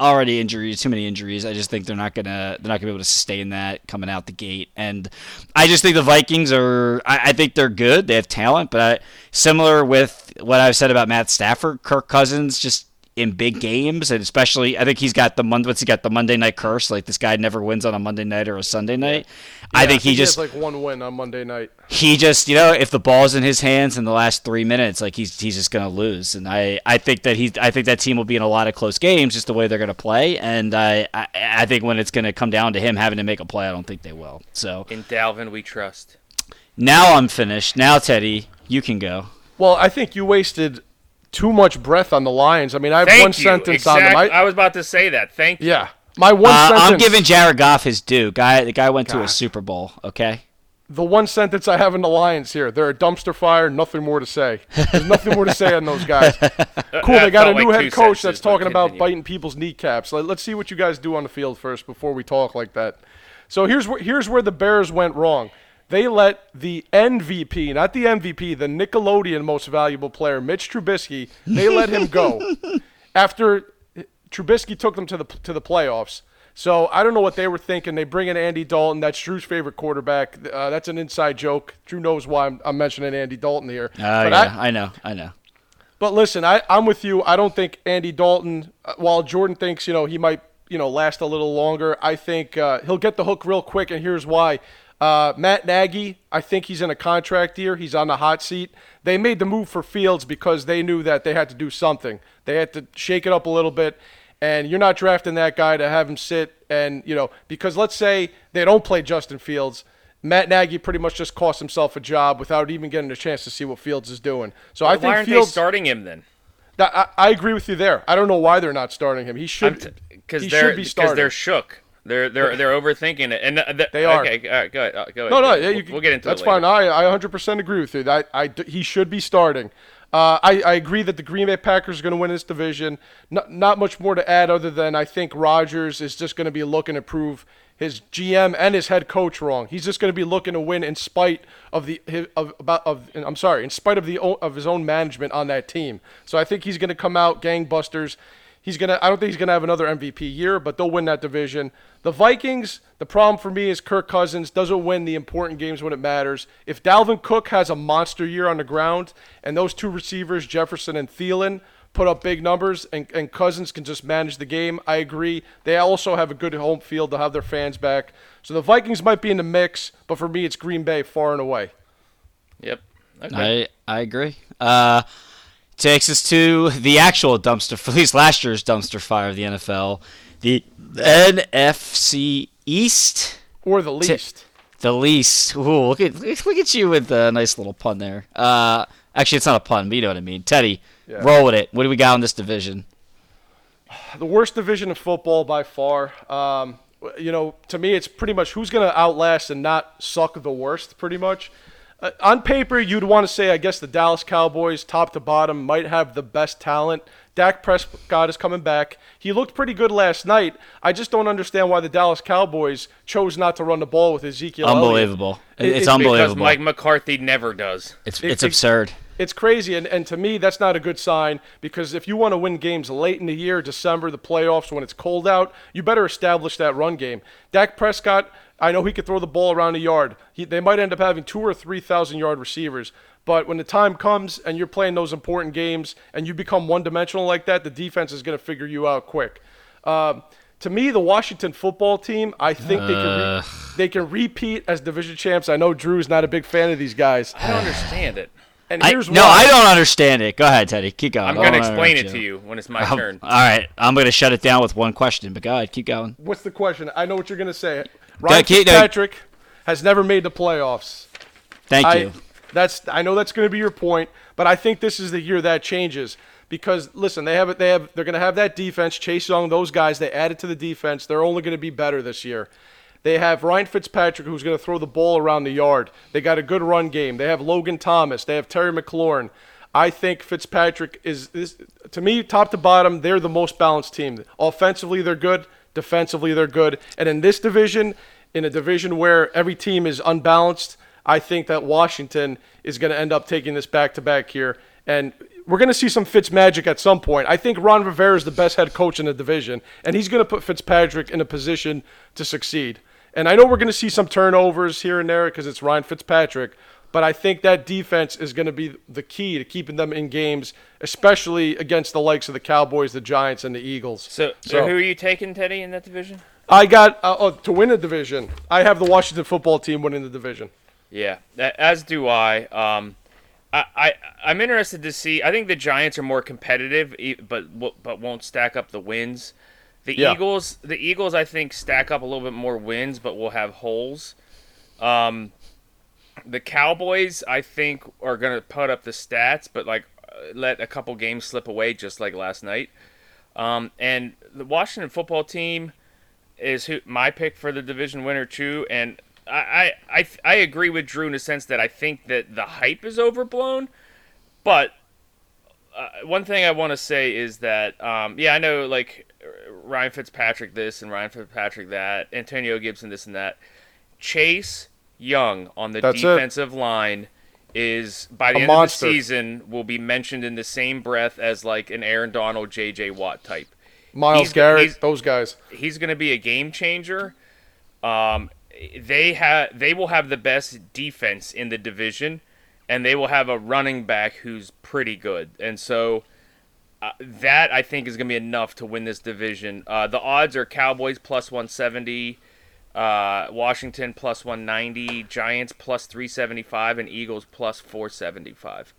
Already injuries, too many injuries. I just think they're not gonna be able to sustain that coming out the gate. And I just think the Vikings are. I think they're good. They have talent, but similar with what I've said about Matt Stafford, Kirk Cousins just in big games, and especially I think he's got the Monday night curse. Like this guy never wins on a Monday night or a Sunday night. Yeah, I think he has like one win on Monday night. He just, you know, if the ball's in his hands in the last 3 minutes, like he's just gonna lose. And I think that team will be in a lot of close games just the way they're gonna play. And I think when it's gonna come down to him having to make a play, I don't think they will. So in Dalvin we trust. Now I'm finished. Now Teddy, you can go. Well, I think you wasted too much breath on the Lions. I mean, I have one sentence on them. I was about to say that. Thank you. Yeah. My one sentence. I'm giving Jared Goff his due. The guy went to a Super Bowl, okay? the one sentence I have in the Lions here, they're a dumpster fire, nothing more to say. There's nothing more to say on those guys. Cool, they got a new head coach that's talking about biting people's kneecaps. Let's see what you guys do on the field first before we talk like that. So here's where the Bears went wrong. They let the MVP, not the MVP, the Nickelodeon most valuable player, Mitch Trubisky, they let him go after Trubisky took them to the playoffs. So I don't know what they were thinking. They bring in Andy Dalton. That's Drew's favorite quarterback. That's an inside joke. Drew knows why I'm mentioning Andy Dalton here. I know. But listen, I'm with you. I don't think Andy Dalton, while Jordan thinks, he might, last a little longer, I think he'll get the hook real quick, and here's why. Matt Nagy, I think he's in a contract year. He's on the hot seat. They made the move for Fields because they knew that they had to do something. They had to shake it up a little bit. And you're not drafting that guy to have him sit and, because let's say they don't play Justin Fields. Matt Nagy pretty much just cost himself a job without even getting a chance to see what Fields is doing. So I think why aren't they starting him then? I agree with you there. I don't know why they're not starting him. He should be started. Because they're shook. They're overthinking it. And they are. Okay, all right, go ahead. No, we'll get into it later. That's fine. I 100% agree with you. He should be starting. I agree that the Green Bay Packers are going to win this division. Not much more to add other than I think Rodgers is just going to be looking to prove his GM and his head coach wrong. He's just going to be looking to win in spite of his own management on that team. So I think he's going to come out gangbusters. I don't think he's going to have another MVP year, but they'll win that division. The Vikings, the problem for me is Kirk Cousins doesn't win the important games when it matters. If Dalvin Cook has a monster year on the ground and those two receivers, Jefferson and Thielen, put up big numbers and Cousins can just manage the game, I agree. They also have a good home field to have their fans back. So the Vikings might be in the mix, but for me it's Green Bay far and away. Yep. Okay. I agree. Takes us to the actual dumpster, at least last year's dumpster fire of the NFL, the NFC East. Or the least. The least. Ooh, look at you with a nice little pun there. Actually, it's not a pun, but you know what I mean. Teddy, roll with it. What do we got in this division? The worst division of football by far. To me, it's pretty much who's going to outlast and not suck the worst, pretty much. On paper, you'd want to say, I guess, the Dallas Cowboys, top to bottom, might have the best talent. Dak Prescott is coming back. He looked pretty good last night. I just don't understand why the Dallas Cowboys chose not to run the ball with Ezekiel Elliott. Unbelievable. It's unbelievable. Because Mike McCarthy never does. It's absurd. It's crazy, and to me, that's not a good sign because if you want to win games late in the year, December, the playoffs, when it's cold out, you better establish that run game. Dak Prescott, I know he could throw the ball around a yard. They might end up having 2,000 or 3,000-yard receivers. But when the time comes and you're playing those important games and you become one-dimensional like that, the defense is going to figure you out quick. To me, the Washington football team, I think they can repeat as division champs. I know Drew's not a big fan of these guys. I don't understand it. And I don't understand it. Go ahead, Teddy. Keep going. I'm going to explain it to you when it's my turn. All right. I'm going to shut it down with one question, but go ahead. Keep going. What's the question? I know what you're going to say. Ryan Fitzpatrick has never made the playoffs. Thank you. I know that's going to be your point, but I think this is the year that changes because listen, they're going to have that defense. Chase Young, those guys, they added to the defense. They're only going to be better this year. They have Ryan Fitzpatrick, who's going to throw the ball around the yard. They got a good run game. They have Logan Thomas. They have Terry McLaurin. I think Fitzpatrick is, to me, top to bottom, they're the most balanced team. Offensively, they're good. Defensively, they're good. And in this division, in a division where every team is unbalanced, I think that Washington is going to end up taking this back-to-back here. And we're going to see some Fitz magic at some point. I think Ron Rivera is the best head coach in the division, and he's going to put Fitzpatrick in a position to succeed. And I know we're going to see some turnovers here and there because it's Ryan Fitzpatrick, but I think that defense is going to be the key to keeping them in games, especially against the likes of the Cowboys, the Giants, and the Eagles. So who are you taking, Teddy, in that division? I got to win the division. I have the Washington football team winning the division. Yeah, as do I. I'm interested to see. I think the Giants are more competitive, but won't stack up the wins. The Eagles, I think, stack up a little bit more wins, but will have holes. The Cowboys, I think, are going to put up the stats, but let a couple games slip away, just like last night. And the Washington football team is my pick for the division winner too. And I agree with Drew in a sense that I think that the hype is overblown, but one thing I want to say is that, I know, like, Ryan Fitzpatrick this and Ryan Fitzpatrick that, Antonio Gibson this and that. Chase Young on the defensive line is, by the end of the season, will be mentioned in the same breath as, like, an Aaron Donald, J.J. Watt type. Myles Garrett, those guys. He's going to be a game changer. They will have the best defense in the division, and they will have a running back who's pretty good. And so that, I think, is going to be enough to win this division. The odds are Cowboys plus 170, Washington plus 190, Giants plus 375, and Eagles plus 475.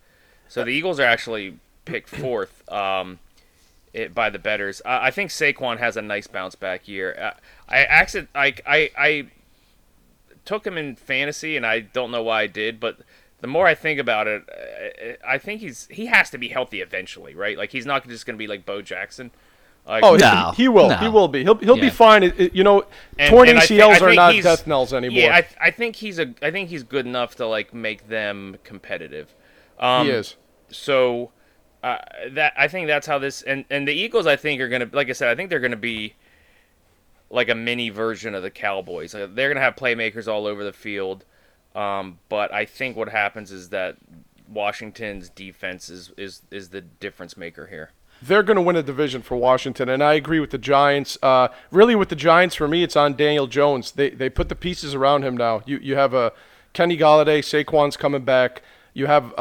So the Eagles are actually picked fourth by the bettors. I think Saquon has a nice bounce back year. I took him in fantasy, and I don't know why I did, but the more I think about it, I think he has to be healthy eventually, right? Like, he's not just going to be like Bo Jackson. Like, no, he will. No. He will be. He'll be fine. Torn ACLs are not death knells anymore. Yeah, I think he's good enough to like make them competitive. He is. So that I think that's how this and the Eagles I think are going to, like I said, I think they're going to be like a mini version of the Cowboys. They're going to have playmakers all over the field. But I think what happens is that Washington's defense is the difference maker here. They're going to win a division for Washington, and I agree with the Giants. Really, with the Giants, for me, it's on Daniel Jones. They put the pieces around him now. You have Kenny Galladay, Saquon's coming back. You have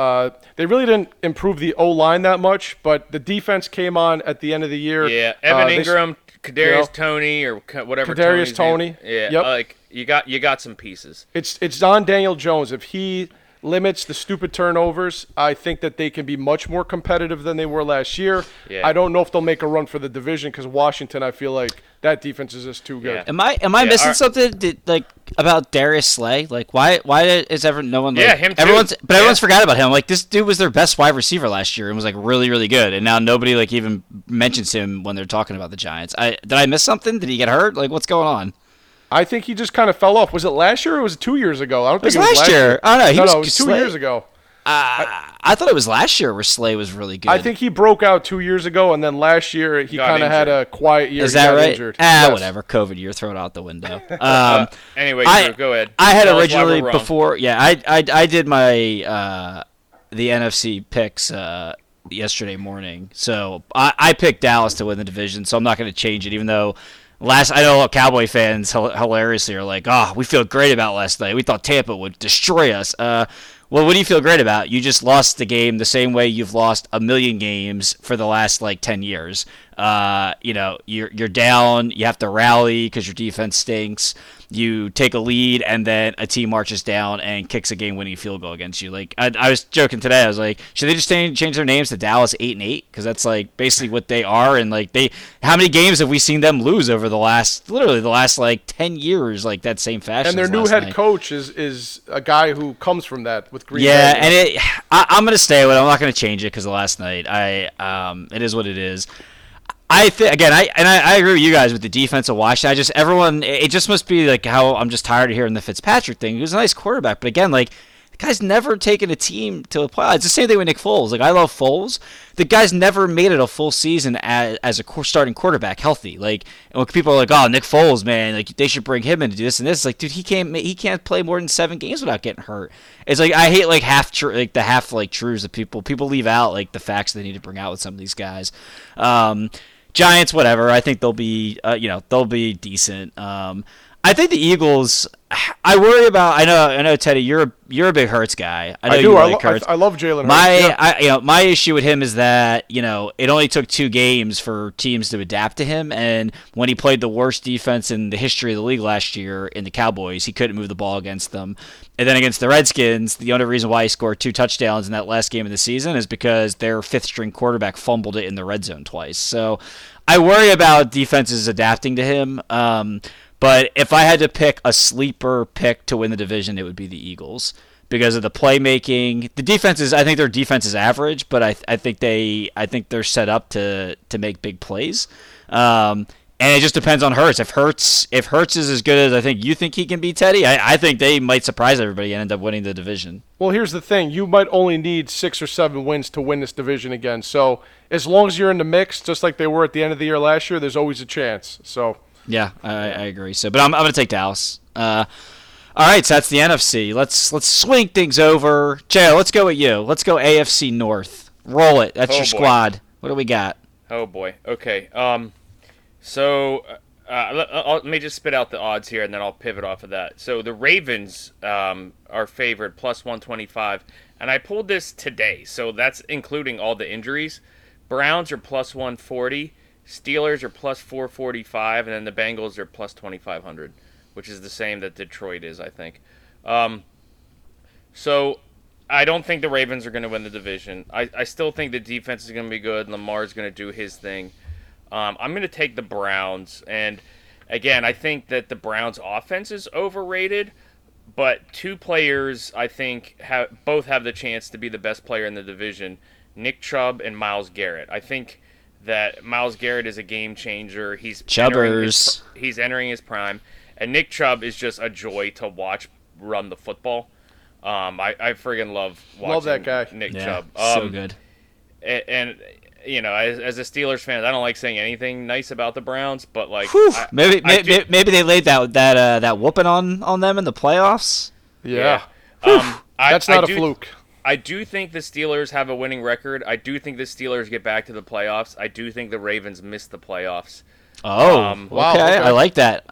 they really didn't improve the O-line that much, but the defense came on at the end of the year. Yeah, Evan Ingram, Kadarius Toney, or whatever. Kadarius Toney. Yeah, yep. Like you got some pieces. It's on Daniel Jones. If he limits the stupid turnovers, I think that they can be much more competitive than they were last year. Yeah. I don't know if they'll make a run for the division because Washington, I feel like that defense is just too good. Yeah. Am I missing something? About Darius Slay? Like why is no one? Like, yeah, him too. Everyone's forgot about him. Like this dude was their best wide receiver last year and was like really really good, and now nobody like even mentions him when they're talking about the Giants. Did I miss something? Did he get hurt? Like what's going on? I think he just kind of fell off. Was it last year or was it 2 years ago? I don't think it was last year. I don't know. No, it was 2 years ago. I thought it was last year where Slay was really good. I think he broke out 2 years ago, and then last year he kind of had a quiet year. Is that right? Injured. Whatever. COVID year, throw it out the window. Anyway, go ahead. I had originally before. Yeah, I did my the NFC picks yesterday morning, so I picked Dallas to win the division. So I'm not going to change it, even though. I know Cowboy fans hilariously are like, oh, we feel great about last night. We thought Tampa would destroy us. Well, what do you feel great about? You just lost the game the same way you've lost a million games for the last, 10 years. You're down. You have to rally because your defense stinks. You take a lead, and then a team marches down and kicks a game-winning field goal against you. Like, I was joking today. I was like, should they just change their names to Dallas 8-8? Because that's, basically what they are. And, how many games have we seen them lose over the last 10 years, that same fashion? And their new head coach is a guy who comes from that with Green Bay. Yeah, and I'm going to stay with it. I'm not going to change it because of last night. It is what it is. I think again, I agree with you guys with the defense of Washington. It just must be how I'm just tired of hearing the Fitzpatrick thing. He was a nice quarterback, but again, the guy's never taken a team to the playoffs. It's the same thing with Nick Foles. I love Foles. The guy's never made it a full season as a starting quarterback healthy. And when people are like, "Oh, Nick Foles, man, they should bring him in to do this and this," dude, he can't play more than 7 games without getting hurt. It's I hate half truths that people leave out the facts they need to bring out with some of these guys. Giants, whatever. I think they'll be, they'll be decent. I think the Eagles. I worry about. I know, Teddy. You're a big Hurts guy. I know I do. Hurts. I love Jalen Hurts. My issue with him is that it only took 2 games for teams to adapt to him. And when he played the worst defense in the history of the league last year in the Cowboys, he couldn't move the ball against them. And then against the Redskins, the only reason why he scored 2 touchdowns in that last game of the season is because their 5th-string quarterback fumbled it in the red zone twice. So I worry about defenses adapting to him. But if I had to pick a sleeper pick to win the division, it would be the Eagles because of the playmaking. The defense is, I think their defense is average, but I think they're set up to make big plays. And it just depends on Hurts. If Hurts is as good as I think you think he can be, Teddy, I think they might surprise everybody and end up winning the division. Well, here's the thing. You might only need 6 or 7 wins to win this division again. So as long as you're in the mix, just like they were at the end of the year last year, there's always a chance. So yeah, I agree. So, but I'm going to take Dallas. All right, so that's the NFC. Let's swing things over. Jay, let's go with you. Let's go AFC North. Roll it. That's your squad. What do we got? Oh, boy. Okay. So let me just spit out the odds here, and then I'll pivot off of that. So the Ravens are favored, plus 125. And I pulled this today, so that's including all the injuries. Browns are plus 140. Steelers are plus 445. And then the Bengals are plus 2,500, which is the same that Detroit is, I think. So I don't think the Ravens are going to win the division. I still think the defense is going to be good, and Lamar's going to do his thing. I'm going to take the Browns, and again, I think that the Browns' offense is overrated, but two players, I think, both have the chance to be the best player in the division, Nick Chubb and Myles Garrett. I think that Myles Garrett is a game changer. He's entering his prime, and Nick Chubb is just a joy to watch run the football. I friggin' love watching that guy. Nick Chubb. So good. And you know, as a Steelers fan, I don't like saying anything nice about the Browns, but like maybe they laid that whooping on them in the playoffs. Yeah. That's not a fluke. I do think the Steelers have a winning record. I do think the Steelers get back to the playoffs. I do think the Ravens miss the playoffs. Oh, okay. I like that.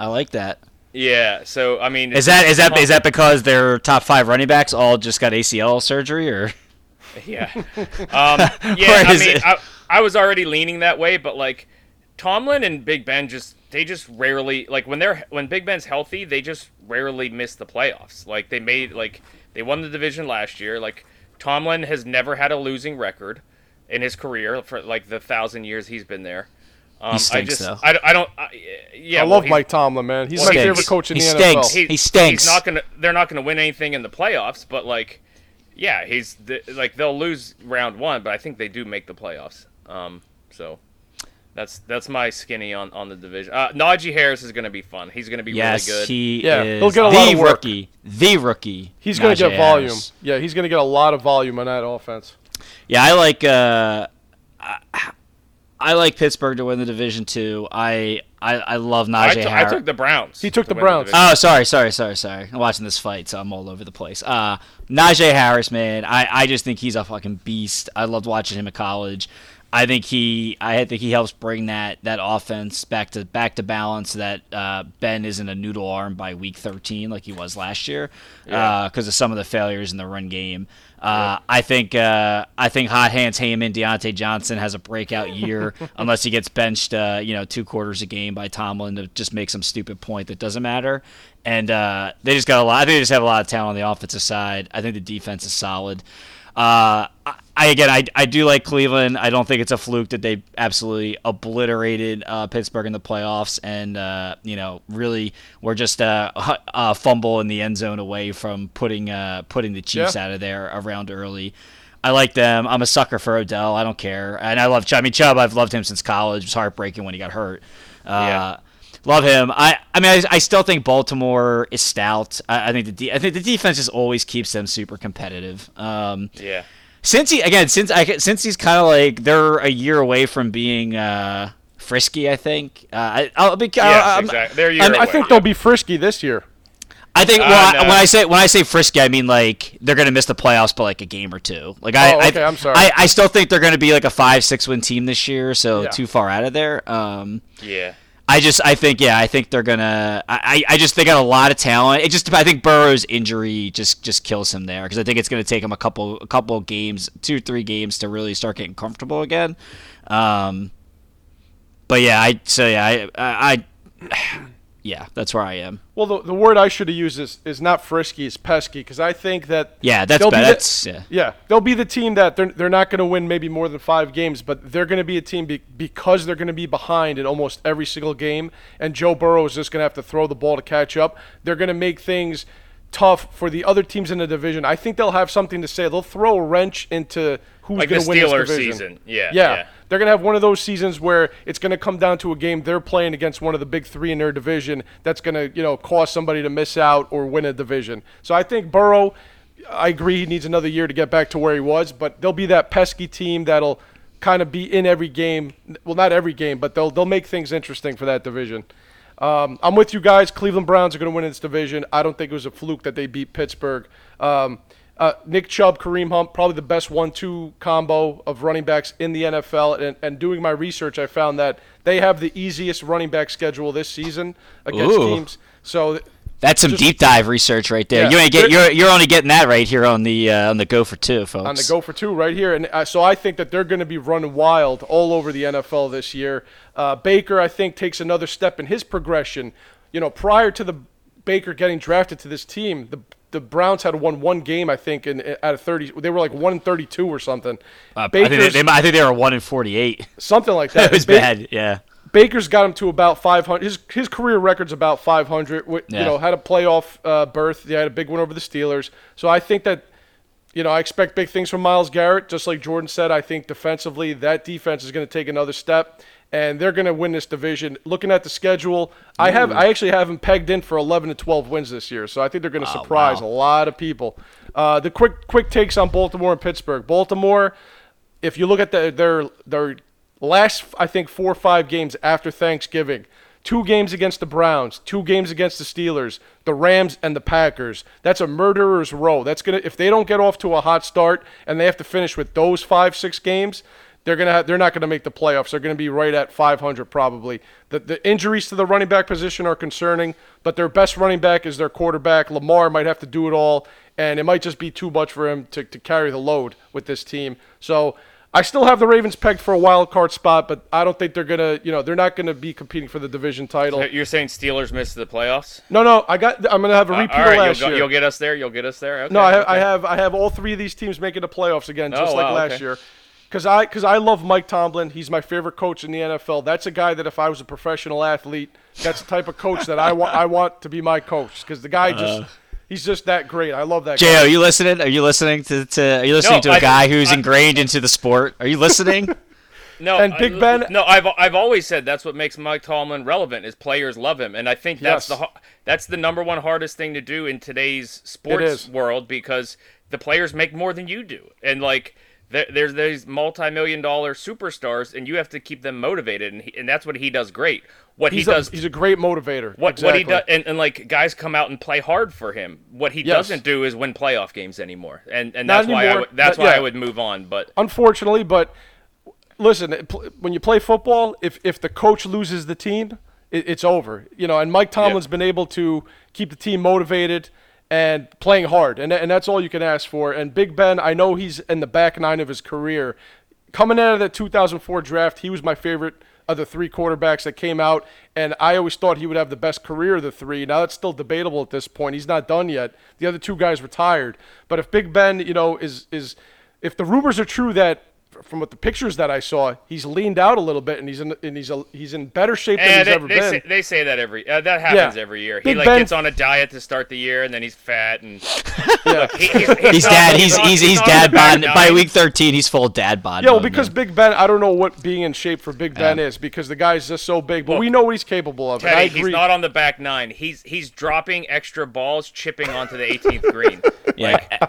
Yeah. So I mean, is that because their top 5 running backs all just got ACL surgery, or? Yeah. I was already leaning that way, but like Tomlin and Big Ben they just rarely, like when Big Ben's healthy, they just rarely miss the playoffs. Like they won the division last year. Like Tomlin has never had a losing record in his career for like the 1,000 years he's been there. He stinks, though. I love Mike Tomlin, man. He's my favorite coach in the NFL. He stinks. They're not gonna win anything in the playoffs, but like. Yeah, they'll lose round 1, but I think they do make the playoffs. So that's my skinny on the division. Najee Harris is going to be fun. He's going to be really good. Yes, he is. He'll get a lot of work. The rookie. He's going to get volume. Harris. Yeah, he's going to get a lot of volume on that offense. Yeah, I like Pittsburgh to win the division too. I love Najee Harris. I took the Browns. He took the Browns. Oh, sorry. I'm watching this fight, so I'm all over the place. Najee Harris, man, I just think he's a fucking beast. I loved watching him at college. I think he helps bring that offense back to balance so that Ben isn't a noodle arm by week 13 like he was last year because of some of the failures in the run game. Yeah. I think Hot Hands Heyman, Deontay Johnson has a breakout year unless he gets benched, 2 quarters a game by Tomlin to just make some stupid point that doesn't matter. And they just got a lot. I think they just have a lot of talent on the offensive side. I think the defense is solid. I do like Cleveland. I don't think it's a fluke that they absolutely obliterated Pittsburgh in the playoffs and, really were just a fumble in the end zone away from putting the Chiefs out of there around early. I like them. I'm a sucker for Odell. I don't care. And I love Chubb. I mean, Chubb, I've loved him since college. It was heartbreaking when he got hurt. Love him. I still think Baltimore is stout. I think the defense just always keeps them super competitive. Since he's kind of like they're a year away from being frisky. I think. I think they'll be frisky this year. I think when I say frisky, I mean like they're gonna miss the playoffs by like a game or two. Like I still think they're gonna be like a 5-6 win team this year. So too far out of there. I think they're gonna. I just they got a lot of talent. I think Burrow's injury just kills him there because I think it's gonna take him a couple games, 2-3 games to really start getting comfortable again. That's where I am. Well, the word I should have used is not frisky, it's pesky because I think that they'll be the team that they're not going to win maybe more than 5 games, but they're going to be a team because they're going to be behind in almost every single game, and Joe Burrow is just going to have to throw the ball to catch up. They're going to make things tough for the other teams in the division. I think they'll have something to say. They'll throw a wrench into who's like going to win this division. Like the Steelers season. Yeah. They're going to have one of those seasons where it's going to come down to a game they're playing against one of the big three in their division that's going to, you know, cause somebody to miss out or win a division. So I think Burrow, I agree, he needs another year to get back to where he was, but they'll be that pesky team that'll kind of be in every game. Well, not every game, but they'll make things interesting for that division. I'm with you guys. Cleveland Browns are going to win this division. I don't think it was a fluke that they beat Pittsburgh. Nick Chubb, Kareem Hunt, probably the best 1-2 combo of running backs in the NFL. And doing my research, I found that they have the easiest running back schedule this season against teams. So that's some deep dive research right there. Yeah. You're only getting that right here on the Go for Two, folks. On the Go for Two right here. And so I think that they're going to be running wild all over the NFL this year. Baker, I think, takes another step in his progression. You know, prior to the Baker getting drafted to this team, the Browns had won one game, I think, and out of 30, they were like 1-32 or something. I think they were 1-48, something like that. It was bad, yeah. Baker's got him to about 500. His career record's about 500. You know, had a playoff berth. They had a big win over the Steelers. So I think that, you know, I expect big things from Myles Garrett. Just like Jordan said, I think defensively that defense is going to take another step, and they're going to win this division. Looking at the schedule, I actually have them pegged in for 11 to 12 wins this year, so I think they're going to surprise a lot of people. The quick takes on Baltimore and Pittsburgh. Baltimore, if you look at their last, I think, 4 or 5 games after Thanksgiving, 2 games against the Browns, 2 games against the Steelers, the Rams, and the Packers. That's a murderer's row. That's gonna, if they don't get off to a hot start and they have to finish with those 5-6 games, they're not going to make the playoffs. They're going to be right at 500 probably. The injuries to the running back position are concerning, but their best running back is their quarterback. Lamar might have to do it all, and it might just be too much for him to carry the load with this team. So I still have the Ravens pegged for a wild card spot, but I don't think they're going to, you know, they're not going to be competing for the division title. You're saying Steelers missed the playoffs? No, I'm going to have a repeat of last year. You'll get us there. Okay, no, I have all 3 of these teams making the playoffs again, just last year. Because I love Mike Tomlin. He's my favorite coach in the NFL. That's a guy that if I was a professional athlete, that's the type of coach that I want to be my coach. Because the guy he's just that great. I love that guy. Jay, are you listening? Are you listening to a guy who's ingrained into the sport? Are you listening? No. And Big Ben. No, I've always said that's what makes Mike Tomlin relevant is players love him, and I think that's the number one hardest thing to do in today's sports world because the players make more than you do, and like. There's these multi-million-dollar superstars, and you have to keep them motivated, and that's what he does great. He's a great motivator. What he does, and like guys come out and play hard for him. What he doesn't do is win playoff games anymore, and that's anymore. Why I would move on. But unfortunately, but listen, when you play football, if the coach loses the team, it's over. You know, and Mike Tomlin's been able to keep the team motivated. And playing hard, and that's all you can ask for. And Big Ben, I know he's in the back 9 of his career. Coming out of the 2004 draft, he was my favorite of the 3 quarterbacks that came out, and I always thought he would have the best career of the 3. Now, that's still debatable at this point. He's not done yet. The other 2 guys retired. But if Big Ben, you know, is if the rumors are true that, from what the pictures that I saw, he's leaned out a little bit, and he's in better shape than he's ever been. They say that every year. Big Ben gets on a diet to start the year, and then he's fat and he's dad bod by week 13. He's full dad bod. Yeah, well, because Big Ben, I don't know what being in shape for Big Ben is because the guy's just so big, but we know what he's capable of. Teddy, and I agree. He's not on the back 9. He's dropping extra balls, chipping onto the 18th green. Yeah. Like,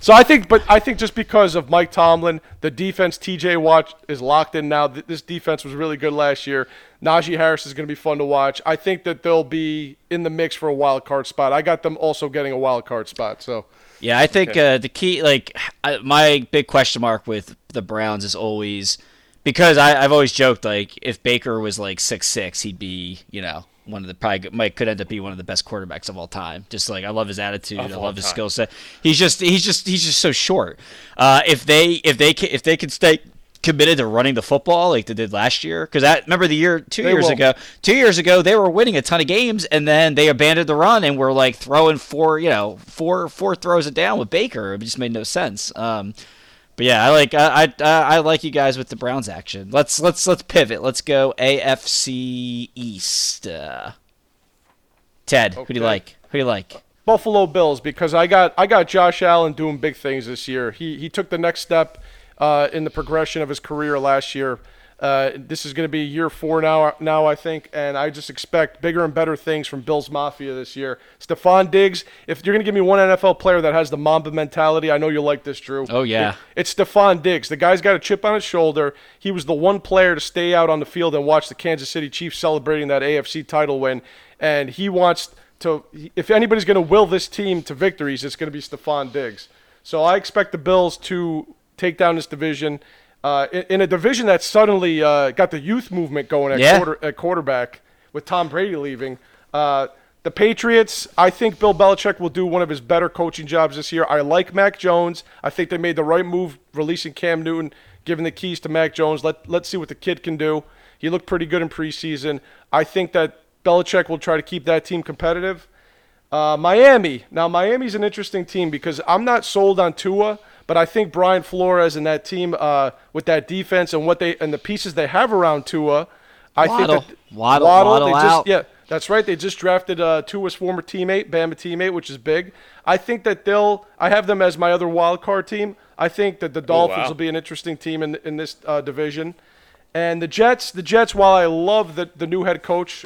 so I think just because of Mike Tomlin, the defense, TJ Watt is locked in now. This defense was really good last year. Najee Harris is going to be fun to watch. I think that they'll be in the mix for a wild card spot. I got them also getting a wild card spot. So yeah, I think the key, like my big question mark with the Browns is always because I've always joked like if Baker was like 6'6", he'd be, you know, could end up being one of the best quarterbacks of all time. Just like I love his attitude, I love his skill set. He's just so short. If they could stay committed to running the football like they did last year, because I remember the year two years ago they were winning a ton of games and then they abandoned the run and were like throwing four throws it down with Baker. It just made no sense. But yeah, I like you guys with the Browns action. Let's pivot. Let's go AFC East. Ted, okay. Who do you like? Buffalo Bills, because I got Josh Allen doing big things this year. He took the next step in the progression of his career last year. This is going to be year four now, I think, and I just expect bigger and better things from Bills Mafia this year. Stephon Diggs, if you're going to give me one NFL player that has the Mamba mentality, I know you'll like this, Drew. Oh, yeah. It's Stephon Diggs. The guy's got a chip on his shoulder. He was the one player to stay out on the field and watch the Kansas City Chiefs celebrating that AFC title win, and he wants to – if anybody's going to will this team to victories, it's going to be Stephon Diggs. So I expect the Bills to take down this division – in a division that suddenly got the youth movement going at quarterback with Tom Brady leaving. The Patriots, I think Bill Belichick will do one of his better coaching jobs this year. I like Mac Jones. I think they made the right move releasing Cam Newton, giving the keys to Mac Jones. Let's see what the kid can do. He looked pretty good in preseason. I think that Belichick will try to keep that team competitive. Miami. Now, Miami's an interesting team because I'm not sold on Tua. But I think Brian Flores and that team, with that defense and what they and the pieces they have around Tua, I think that Waddle, yeah, that's right. They just drafted Tua's former teammate, Bama teammate, which is big. I think that I have them as my other wild card team. I think that the Dolphins will be an interesting team in this division, and the Jets. While I love the new head coach,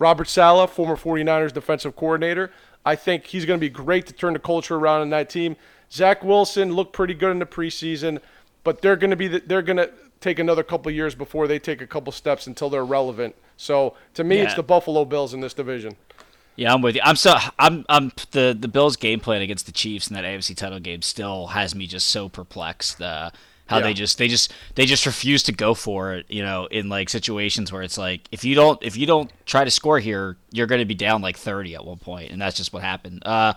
Robert Saleh, former 49ers defensive coordinator, I think he's going to be great to turn the culture around in that team. Zach Wilson looked pretty good in the preseason, but they're going to take another couple of years before they take a couple steps until they're relevant. So to me, it's the Buffalo Bills in this division. Yeah, I'm with you. The Bills' game plan against the Chiefs in that AFC title game still has me just so perplexed. They just refuse to go for it, you know, in like situations where it's like if you don't try to score here, you're going to be down like 30 at one point, and that's just what happened. I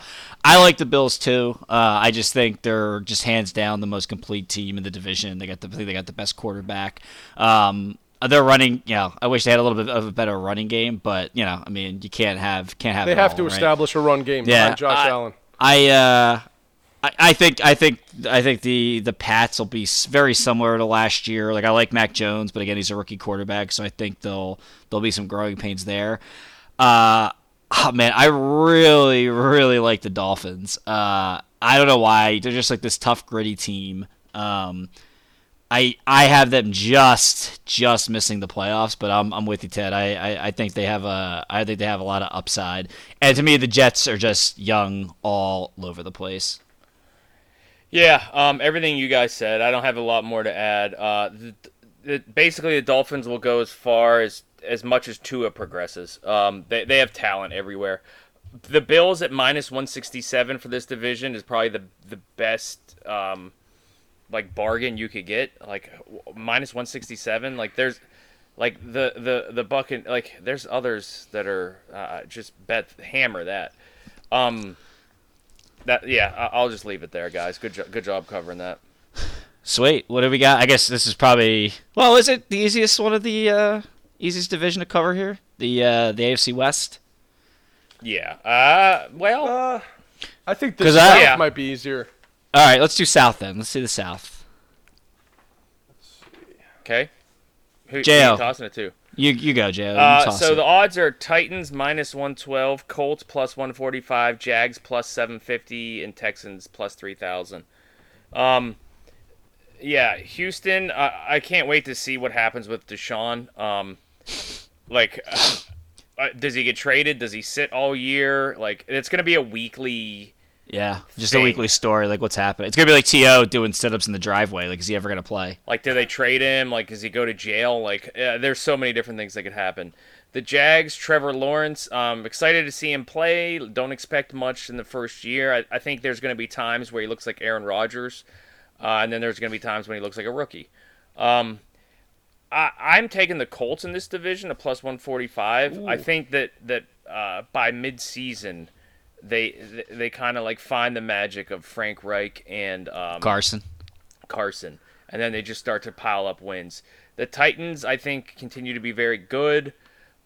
like the Bills too. I just think they're just hands down the most complete team in the division. They got the best quarterback. They're running. Yeah, you know, I wish they had a little bit of a better running game, but you know, I mean, you can't have. They have to establish a run game behind Josh Allen. I think the Pats will be very similar to last year. Like I like Mac Jones, but again, he's a rookie quarterback, so I think there'll be some growing pains there. I really, really like the Dolphins. I don't know why. They're just like this tough, gritty team. I have them just missing the playoffs, but I'm with you, Ted. I think they have a lot of upside. And to me, the Jets are just young all over the place. Yeah, everything you guys said. I don't have a lot more to add. Basically, the Dolphins will go as far as much as Tua progresses. They have talent everywhere. The Bills at minus 167 for this division is probably the best bargain you could get. Like minus 167. Like there's like the Buccaneers. Like there's others that are just hammer that. I'll just leave it there, guys. Good job covering that. Sweet. What do we got? I guess this is probably is it the easiest one of the easiest division to cover here? The AFC West. Yeah. I think the South might be easier. All right, let's do South then. Let's do the South. Let's see. Okay. Who are you tossing it to? You go, Joe. The odds are Titans minus 112, Colts plus 145, Jags plus 750, and Texans plus 3,000. Houston, I can't wait to see what happens with Deshaun. Does he get traded? Does he sit all year? Like, it's going to be a weekly a weekly story, like what's happening. It's going to be like T.O. doing sit-ups in the driveway. Like, is he ever going to play? Like, do they trade him? Like, does he go to jail? Like, there's so many different things that could happen. The Jags, Trevor Lawrence, excited to see him play. Don't expect much in the first year. I think there's going to be times where he looks like Aaron Rodgers, and then there's going to be times when he looks like a rookie. I'm taking the Colts in this division, a plus 145. Ooh. I think that by midseason – They kind of like find the magic of Frank Reich and Carson, and then they just start to pile up wins. The Titans, I think, continue to be very good.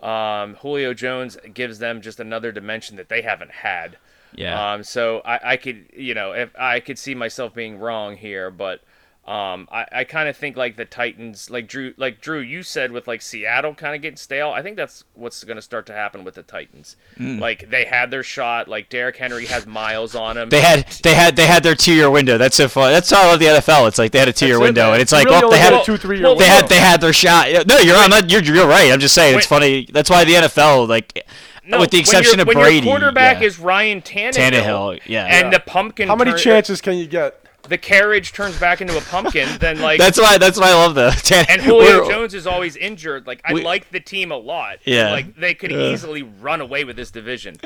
Julio Jones gives them just another dimension that they haven't had. Yeah. So I could see myself being wrong here, but I kind of think like the Titans, like Drew, you said with like Seattle kind of getting stale. I think that's what's going to start to happen with the Titans. Like they had their shot. Like Derrick Henry has miles on him. They had their 2-year window. That's so fun. That's all of the NFL. It's like they had a 2-year window, and it's like really they had a 2-3 year. They had their shot. No, you're on. You're right. I'm just saying it's funny. That's why the NFL like. No, with the exception of Brady. When your quarterback is Ryan Tannehill and the pumpkin. How many chances can you get? The carriage turns back into a pumpkin. Then like that's why I love the. And Julio Jones is always injured. Like I like the team a lot. Yeah, like they could easily run away with this division.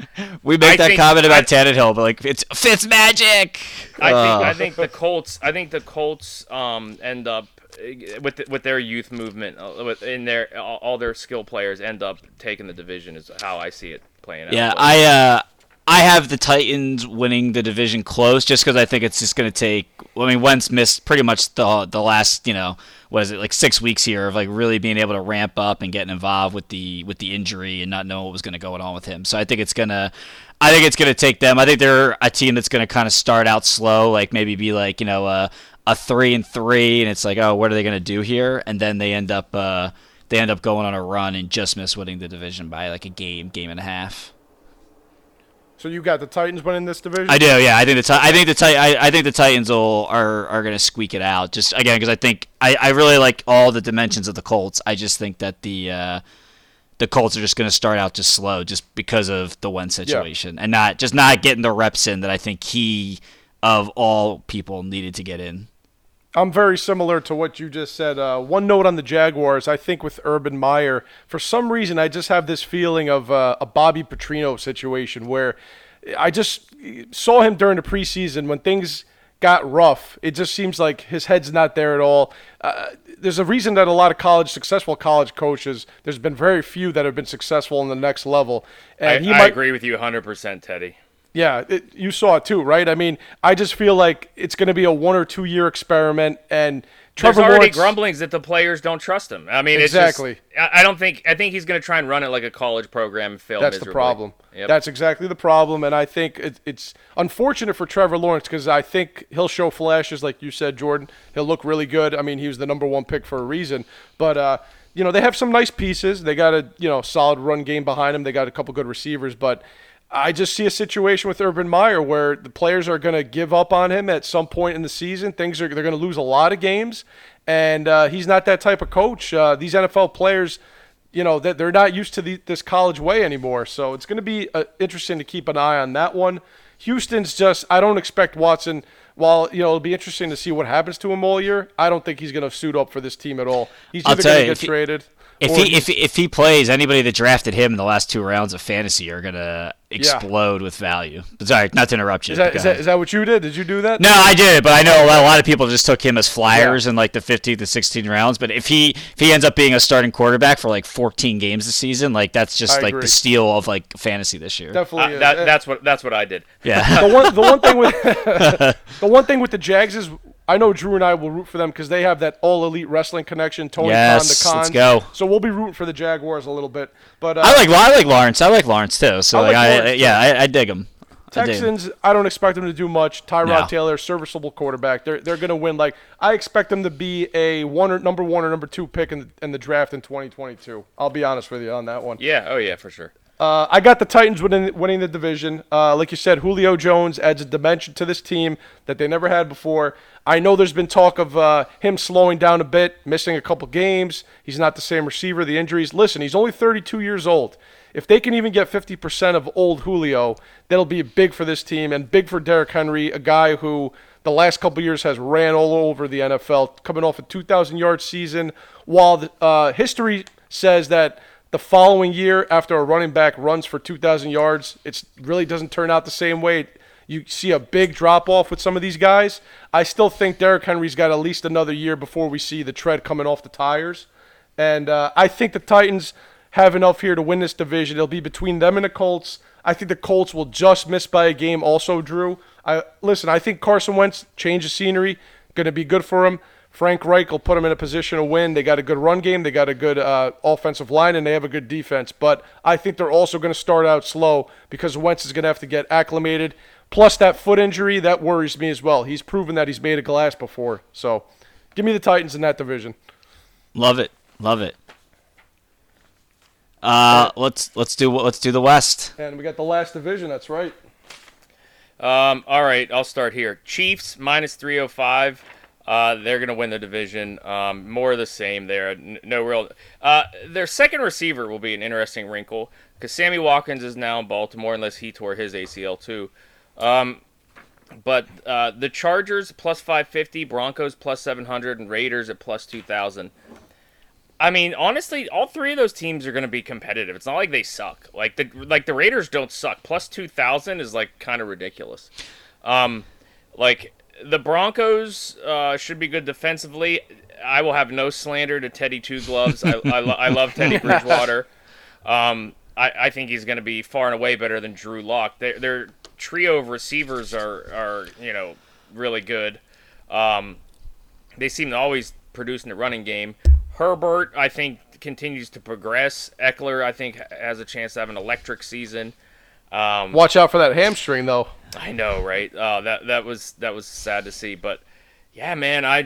We make that comment about Tannehill, but like it's Fitzmagic. I think the Colts. I think the Colts end up. With their youth movement, in their all their skill players end up taking the division is how I see it playing out. Yeah, I have the Titans winning the division close just because I think it's just going to take. I mean, Wentz missed pretty much the last, like 6 weeks here of like really being able to ramp up and getting involved with the injury and not knowing what was going to go on with him. So I think it's gonna take them. I think they're a team that's going to kind of start out slow, like maybe be like a 3-3, and it's like, oh, what are they going to do here? And then they end up going on a run and just miss winning the division by like a game and a half. So you got the Titans winning this division? I do, yeah. I think the Titans are going to squeak it out. Just again, because I think I really like all the dimensions of the Colts. I just think that the Colts are just going to start out just slow, just because of the Wentz situation, and not getting the reps in that I think he of all people needed to get in. I'm very similar to what you just said. One note on the Jaguars, I think with Urban Meyer, for some reason I just have this feeling of a Bobby Petrino situation where I just saw him during the preseason when things got rough. It just seems like his head's not there at all. There's a reason that a lot of successful college coaches, there's been very few that have been successful in the next level. And I agree with you 100%, Teddy. Yeah, you saw it too, right? I mean, I just feel like it's going to be a 1 or 2 year experiment, and there's already grumblings that the players don't trust him. I mean, exactly. It's just, I think he's going to try and run it like a college program and fail. That's miserably. The problem. Yep. That's exactly the problem, and I think it's unfortunate for Trevor Lawrence because I think he'll show flashes, like you said, Jordan. He'll look really good. I mean, he was the #1 pick for a reason, but. They have some nice pieces. They got a solid run game behind them. They got a couple good receivers, but. I just see a situation with Urban Meyer where the players are going to give up on him at some point in the season. They're going to lose a lot of games, and he's not that type of coach. These NFL players, they're not used to this college way anymore. So it's going to be interesting to keep an eye on that one. Houston's I don't expect Watson. While it'll be interesting to see what happens to him all year, I don't think he's going to suit up for this team at all. He's either going to get traded. If he plays, anybody that drafted him in the last 2 rounds of fantasy are gonna explode with value. But sorry, not to interrupt you. Is that what you did? Did you do that? No, I did. But I know a lot of people just took him as flyers in like the 15th and 16th rounds. But if he ends up being a starting quarterback for like 14 games this season, like that's just the steal of like fantasy this year. Definitely. That's what I did. Yeah. the one thing with the Jags is. I know Drew and I will root for them because they have that all-elite wrestling connection. Tony Khan, let's go. So we'll be rooting for the Jaguars a little bit. But I like Lawrence. I like Lawrence too. So I dig him. Texans, I don't expect them to do much. Tyrod Taylor, serviceable quarterback. They're going to win. Like I expect them to be a #1 or #2 pick in the draft in 2022. I'll be honest with you on that one. Yeah. Oh yeah, for sure. I got the Titans winning the division. Like you said, Julio Jones adds a dimension to this team that they never had before. I know there's been talk of him slowing down a bit, missing a couple games. He's not the same receiver, the injuries. Listen, he's only 32 years old. If they can even get 50% of old Julio, that'll be big for this team and big for Derrick Henry, a guy who the last couple years has ran all over the NFL, coming off a 2,000-yard season, while history says that the following year, after a running back runs for 2,000 yards, it really doesn't turn out the same way. You see a big drop-off with some of these guys. I still think Derrick Henry's got at least another year before we see the tread coming off the tires. And I think the Titans have enough here to win this division. It'll be between them and the Colts. I think the Colts will just miss by a game also, Drew. I think Carson Wentz, change of scenery, going to be good for him. Frank Reich will put them in a position to win. They got a good run game. They got a good offensive line, and they have a good defense. But I think they're also going to start out slow because Wentz is going to have to get acclimated. Plus that foot injury, that worries me as well. He's proven that he's made of glass before. So Give me the Titans in that division. Love it. Love it. Let's do the West. And we got the last division, that's right. All right, I'll start here. Chiefs minus 305. They're going to win the division. More of the same there. No real. Their second receiver will be an interesting wrinkle because Sammy Watkins is now in Baltimore unless he tore his ACL too. But the Chargers plus 550, Broncos plus 700, and Raiders at plus 2,000. I mean, honestly, all three of those teams are going to be competitive. It's not like they suck. Like the Raiders don't suck. Plus 2,000 is like kind of ridiculous. The Broncos should be good defensively. I will have no slander to Teddy Two Gloves. I love Teddy Bridgewater. I think he's going to be far and away better than Drew Lock. Their trio of receivers are really good. They seem to always produce in the running game. Herbert, I think, continues to progress. Eckler, I think, has a chance to have an electric season. Watch out for that hamstring, though. I know, right? That was sad to see, but yeah, man, I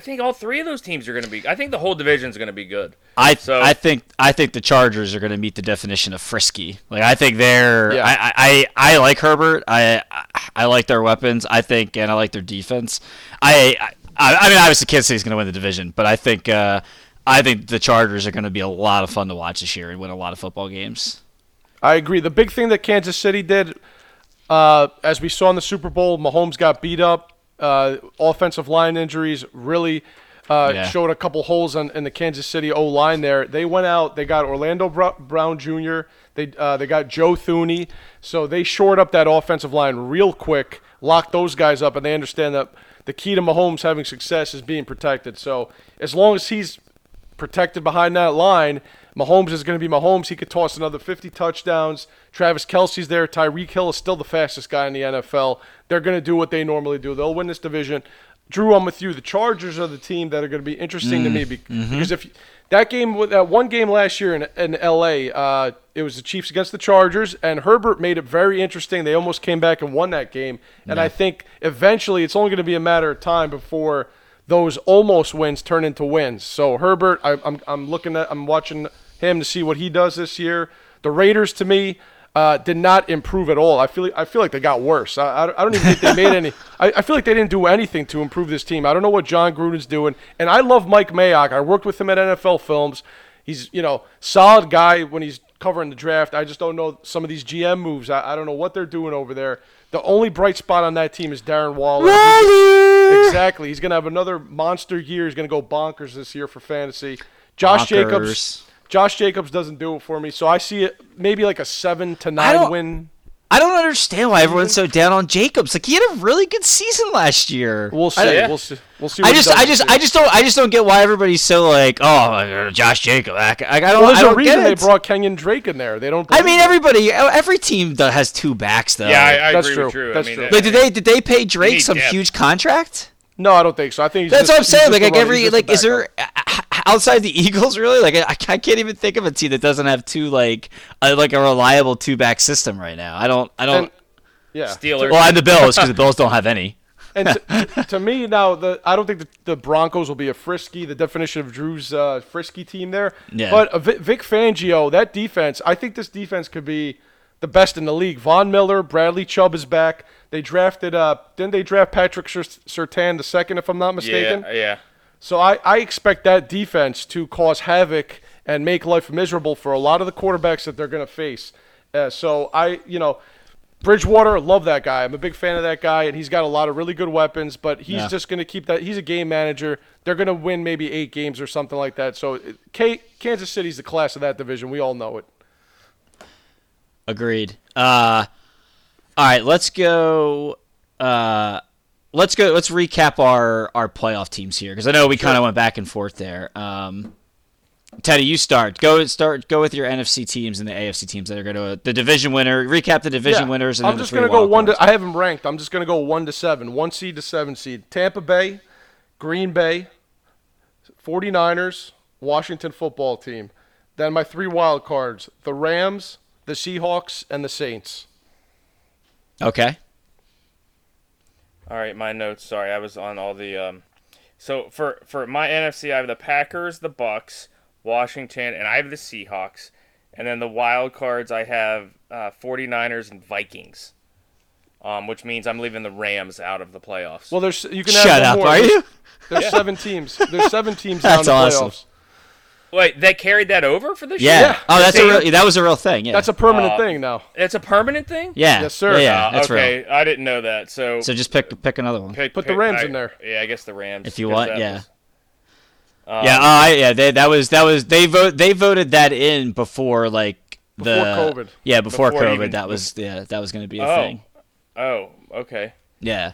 think all three of those teams are going to be. I think the whole division is going to be good. I think the Chargers are going to meet the definition of frisky. Like I think they're. Yeah. I like Herbert. I like their weapons. I like their defense. I mean, obviously, Kansas City's going to win the division, but I think the Chargers are going to be a lot of fun to watch this year and win a lot of football games. I agree. The big thing that Kansas City did, as we saw in the Super Bowl, Mahomes got beat up. Offensive line injuries really showed a couple holes in the Kansas City O-line there. They went out. They got Orlando Brown Jr. They got Joe Thuney. So they shored up that offensive line real quick, locked those guys up, and they understand that the key to Mahomes having success is being protected. So as long as he's protected behind that line, Mahomes is going to be Mahomes. He could toss another 50 touchdowns. Travis Kelce's there. Tyreek Hill is still the fastest guy in the NFL. They're going to do what they normally do. They'll win this division. Drew, I'm with you. The Chargers are the team that are going to be interesting to me because if that one game last year in L.A., it was the Chiefs against the Chargers, and Herbert made it very interesting. They almost came back and won that game. And I think eventually it's only going to be a matter of time before those almost wins turn into wins. So Herbert, I'm watching him to see what he does this year. The Raiders, to me, did not improve at all. I feel like they got worse. I don't even think they made any. I feel like they didn't do anything to improve this team. I don't know what John Gruden's doing. And I love Mike Mayock. I worked with him at NFL Films. He's solid guy when he's covering the draft. I just don't know some of these GM moves. I don't know what they're doing over there. The only bright spot on that team is Darren Waller. Exactly. He's going to have another monster year. He's going to go bonkers this year for fantasy. Josh Jacobs doesn't do it for me, so I see it maybe like a 7-9 win. I don't understand why everyone's so down on Jacobs. Like he had a really good season last year. We'll see. We'll see. I just don't get why everybody's so like, oh, Josh Jacobs. There's a reason they brought Kenyon Drake in there. They don't. I mean, every team has two backs though. Yeah, I agree. True. With Drew. That's true. Like, did they pay Drake some huge contract? No, I don't think so. I think that's what I'm saying. Is there? Outside the Eagles, really, like I can't even think of a team that doesn't have a reliable two-back system right now. Steelers. Well, and the Bills because the Bills don't have any. And to me now, I don't think the Broncos will be a frisky, the definition of Drew's frisky team there. Yeah. But Vic Fangio, that defense, I think this defense could be the best in the league. Von Miller, Bradley Chubb is back. They drafted didn't they draft Patrick Surtain the second, if I'm not mistaken? Yeah. So I expect that defense to cause havoc and make life miserable for a lot of the quarterbacks that they're going to face. So Bridgewater, love that guy. I'm a big fan of that guy, and he's got a lot of really good weapons, but he's just going to keep that. He's a game manager. They're going to win maybe 8 games or something like that. So Kansas City's the class of that division. We all know it. Agreed. All right, let's go Let's recap our playoff teams here because I know we kind of went back and forth there. Teddy, you start. Go with your NFC teams and the AFC teams that are going to the division winner. Recap the division winners. And I'm just going to go one. I have them ranked. I'm just going to go 1 to 7, 1 seed to 7 seed. Tampa Bay, Green Bay, 49ers, Washington Football Team. Then my 3 wild cards: the Rams, the Seahawks, and the Saints. Okay. All right, my notes. Sorry, I was on all the. So for my NFC, I have the Packers, the Bucks, Washington, and I have the Seahawks. And then the wild cards, I have 49ers and Vikings, which means I'm leaving the Rams out of the playoffs. Well, there's you can shut up, are you? There's seven teams. There's seven teams out of the playoffs. Wait, they carried that over for this year? Yeah. Oh, that's that was a real thing. Yeah. That's a permanent thing now. It's a permanent thing? Yeah. Yes, sir. Yeah, that's okay. Real. I didn't know that. So just pick another one. Put the Rams in there. Yeah, I guess the Rams. If you want, yeah. They voted that in before COVID. Yeah, before COVID, even, that was going to be a thing. Oh, okay. Yeah.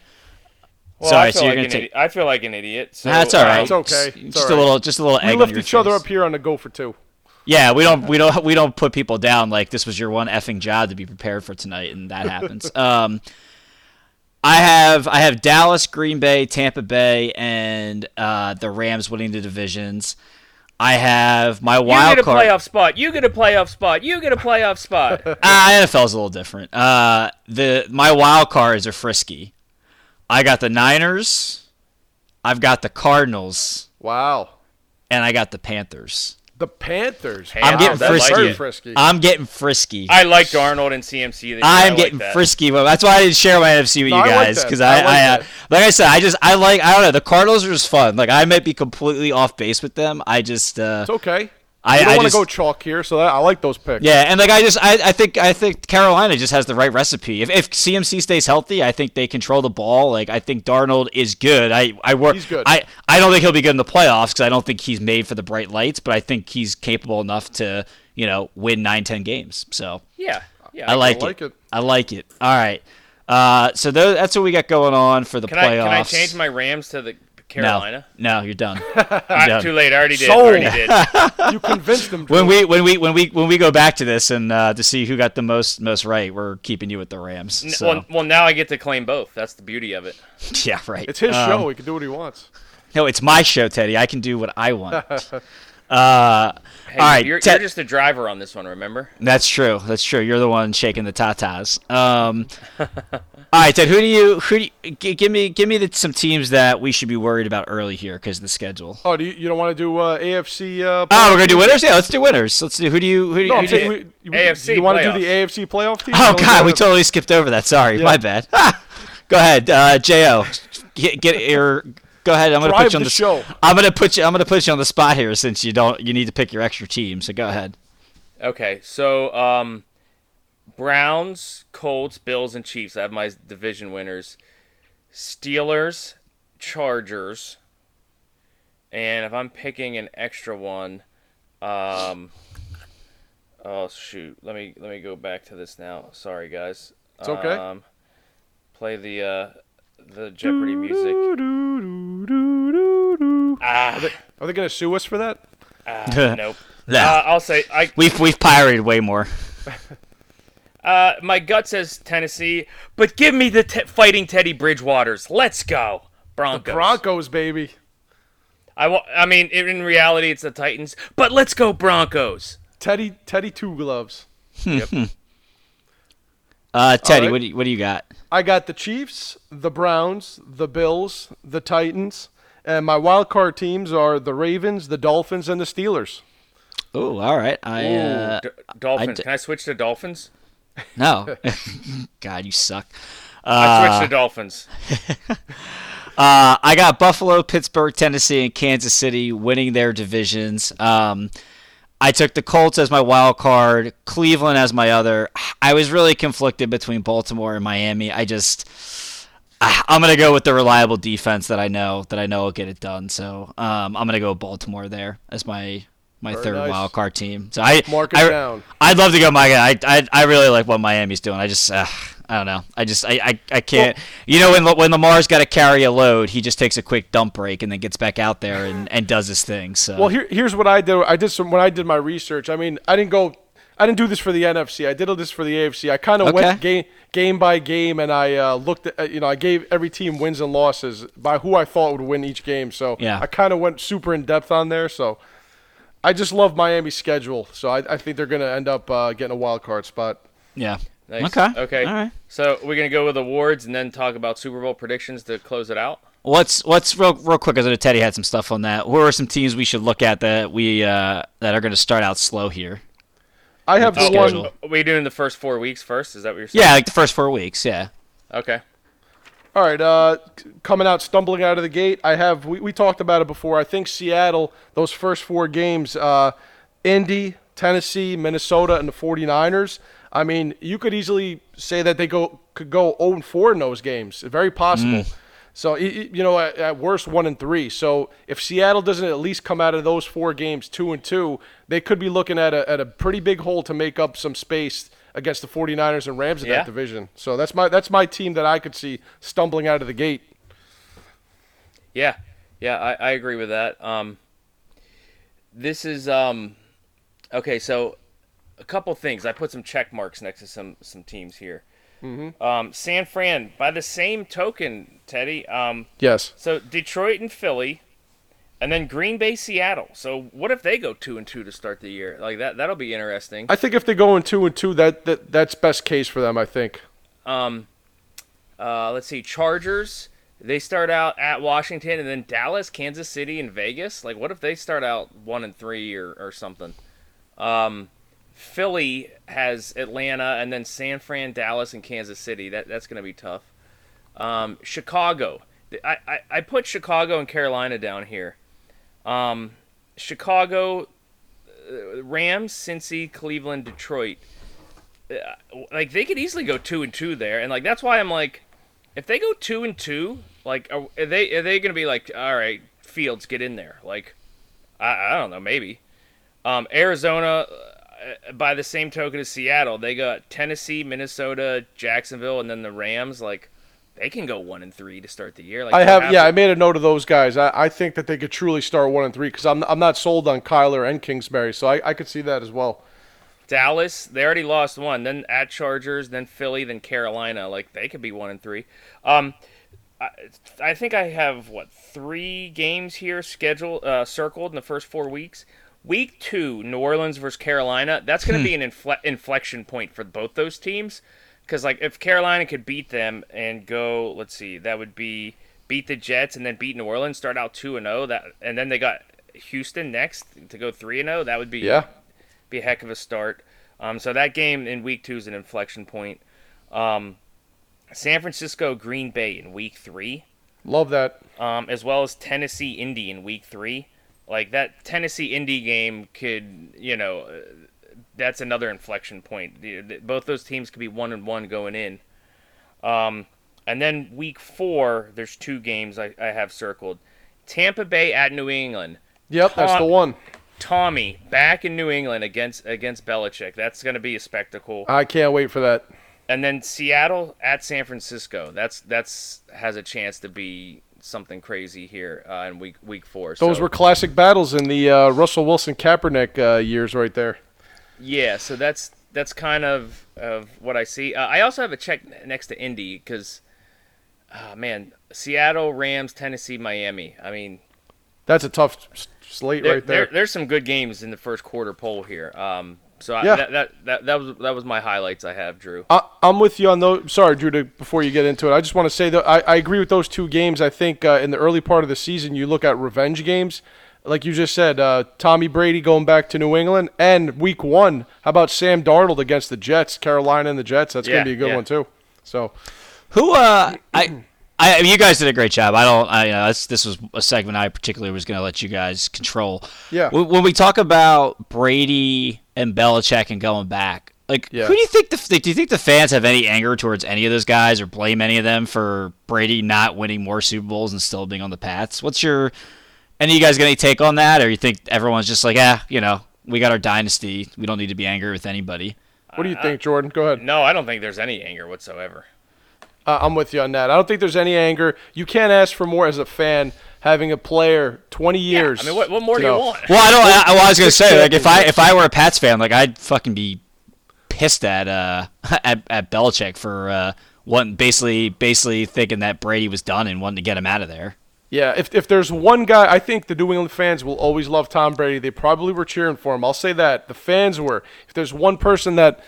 Well, sorry, so you're like gonna take. I feel like an idiot. So, that's all right. It's okay. Just a little. We lift each other up here on the Go for Two. Yeah, we don't put people down like this was your one effing job to be prepared for tonight, and that happens. I have Dallas, Green Bay, Tampa Bay, and the Rams winning the divisions. I have my wild card. You get a playoff spot. NFL's a little different. My wild cards are frisky. I got the Niners, I've got the Cardinals. Wow. And I got the Panthers. I'm getting frisky. I like Darnold and CMC. I'm getting frisky. That's why I didn't share my NFC with you guys because I don't know, the Cardinals are just fun. Like I might be completely off base with them. I just it's okay. I don't want to go chalk here, so I like those picks. Yeah, and I think Carolina just has the right recipe. If CMC stays healthy, I think they control the ball. Like I think Darnold is good. He's good. I don't think he'll be good in the playoffs because I don't think he's made for the bright lights, but I think he's capable enough to win 9-10 games. So yeah, I like it. I like it. All right, so that's what we got going on for the playoffs. Can I change my Rams to the? Carolina? No, you're done. I'm too late. I already did. You convinced them. When we go back to this and to see who got the most right, we're keeping you with the Rams. So. Well, now I get to claim both. That's the beauty of it. Yeah, right. It's his show. He can do what he wants. No, it's my show, Teddy. I can do what I want. Hey, all right, you're just the driver on this one. Remember? That's true. You're the one shaking the tatas. All right, Ted. Who do you give me some teams that we should be worried about early here because of the schedule? Oh, you don't want to do AFC? We're gonna do winners. Yeah, let's do winners. Let's do AFC. You want to do the AFC playoff team? Oh God, we totally skipped over that. Sorry, my bad. Go ahead, Jo. Get your. Go ahead. I'm gonna put you on the show. I'm gonna put you on the spot here since you need to pick your extra team. So go ahead. Okay. So Browns, Colts, Bills, and Chiefs. I have my division winners. Steelers, Chargers, and if I'm picking an extra one, let me go back to this now. Sorry guys. It's okay. Play the Jeopardy music. Are they going to sue us for that? Nope. No. I'll say we've pirated way more. My gut says Tennessee, but give me the fighting Teddy Bridgewaters. Let's go. Broncos. The Broncos, baby. I mean, in reality, it's the Titans, but let's go Broncos. Teddy Two Gloves. Yep. Teddy, right. What do you got? I got the Chiefs, the Browns, the Bills, the Titans, and my wild card teams are the Ravens, the Dolphins, and the Steelers. Oh, all right. Dolphins. Can I switch to Dolphins? No. God, you suck. I switched to Dolphins. I got Buffalo, Pittsburgh, Tennessee, and Kansas City winning their divisions. I took the Colts as my wild card, Cleveland as my other. I was really conflicted between Baltimore and Miami. I'm gonna go with the reliable defense that I know will get it done. So I'm gonna go with Baltimore there as my third wild card team. So mark it down. I'd love to go Miami. I really like what Miami's doing. I just I don't know. I can't. Well, when Lamar's got to carry a load, he just takes a quick dump break and then gets back out there and does his thing. So well, here's what I do. When I did my research. I mean, I didn't do this for the NFC. I did this for the AFC. I kind of went game by game, and I looked at, I gave every team wins and losses by who I thought would win each game. So I kind of went super in depth on there. So I just love Miami's schedule. So I think they're going to end up getting a wild card spot. Yeah. Nice. Okay. All right. So we're gonna go with awards and then talk about Super Bowl predictions to close it out. Let's real quick, because I know Teddy had some stuff on that. What are some teams we should look at that we that are gonna start out slow here? I have the one. Are we doing the first 4 weeks first? Is that what you're saying? Yeah, like the first 4 weeks. Yeah. Okay. All right. Coming out, stumbling out of the gate. I have. We talked about it before. I think Seattle. Those first four games. Indy, Tennessee, Minnesota, and the 49ers. I mean, you could easily say that they could go 0-4 in those games. Very possible. So, you know, at worst, 1-3. So, if Seattle doesn't at least come out of those four games 2-2, they could be looking at a pretty big hole to make up some space against the 49ers and Rams in that division. So, that's my team that I could see stumbling out of the gate. Yeah, I agree with that. This is okay, so a couple things. I put some check marks next to some teams here. Mm-hmm. San Fran, by the same token, Teddy. Yes. So Detroit and Philly, and then Green Bay, Seattle. So what if they go 2-2 to start the year? Like that'll be interesting. I think if they go in 2-2, that's best case for them, I think. Let's see, Chargers. They start out at Washington, and then Dallas, Kansas City, and Vegas. Like, what if they start out 1-3 or something? Philly has Atlanta, and then San Fran, Dallas, and Kansas City. That's going to be tough. Chicago. I put Chicago and Carolina down here. Chicago, Rams, Cincy, Cleveland, Detroit. Like, they could easily go 2-2 there, and like that's why I'm like, if they go 2-2, like are they going to be like, all right, Fields, get in there? Like, I don't know, maybe. Arizona, by the same token as Seattle, they got Tennessee, Minnesota, Jacksonville, and then the Rams. Like, they can go 1-3 to start the year. Like, I made a note of those guys. I think that they could truly start 1-3 because I'm not sold on Kyler and Kingsbury, so I could see that as well. Dallas, they already lost one. Then at Chargers, then Philly, then Carolina. Like, they could be 1-3. I think I have three games here scheduled, circled in the first 4 weeks. Week 2, New Orleans versus Carolina. That's going to be an inflection point for both those teams, because like if Carolina could beat them and go, let's see, that would be beat the Jets and then beat New Orleans, start out 2-0. That, and then they got Houston next to go 3-0. That would be a heck of a start. So that game in week 2 is an inflection point. San Francisco, Green Bay in week 3. Love that. As well as Tennessee, Indy in week 3. Like, that Tennessee-Indy game could, you know, that's another inflection point. Both those teams could be 1-1 going in. And then week 4, there's two games I have circled. Tampa Bay at New England. Yep, that's the one. Tommy back in New England against Belichick. That's going to be a spectacle. I can't wait for that. And then Seattle at San Francisco. That's has a chance to be something crazy here in week 4. Those were classic battles in the Russell Wilson Kaepernick years right there. Yeah, so that's kind of what I see. I also have a check next to Indy because, Seattle, Rams, Tennessee, Miami. I mean, that's a tough slate right there. There's some good games in the first quarter poll here. That was my highlights I have, Drew. I'm with you on those. Sorry, Drew, before you get into it, I just want to say that I agree with those two games. I think in the early part of the season, you look at revenge games. Like you just said, Tommy Brady going back to New England. And week 1, how about Sam Darnold against the Jets, Carolina and the Jets? That's going to be a good one too. So, who you guys did a great job. This was a segment I particularly was going to let you guys control. Yeah. When we talk about Brady and Belichick and going back, like, who do you think do you think the fans have any anger towards any of those guys or blame any of them for Brady not winning more Super Bowls and still being on the Pats? Any of you guys got any take on that, or you think everyone's just like, you know, we got our dynasty, we don't need to be angry with anybody? What do you think, Jordan? Go ahead. No, I don't think there's any anger whatsoever. I'm with you on that. I don't think there's any anger. You can't ask for more as a fan having a player 20 years. Yeah, I mean, what more do you want? Well, I was going to say, like, if I were a Pats fan, like, I'd fucking be pissed at Belichick for basically thinking that Brady was done and wanting to get him out of there. Yeah, if there's one guy, I think the New England fans will always love Tom Brady. They probably were cheering for him. I'll say that. The fans were. If there's one person that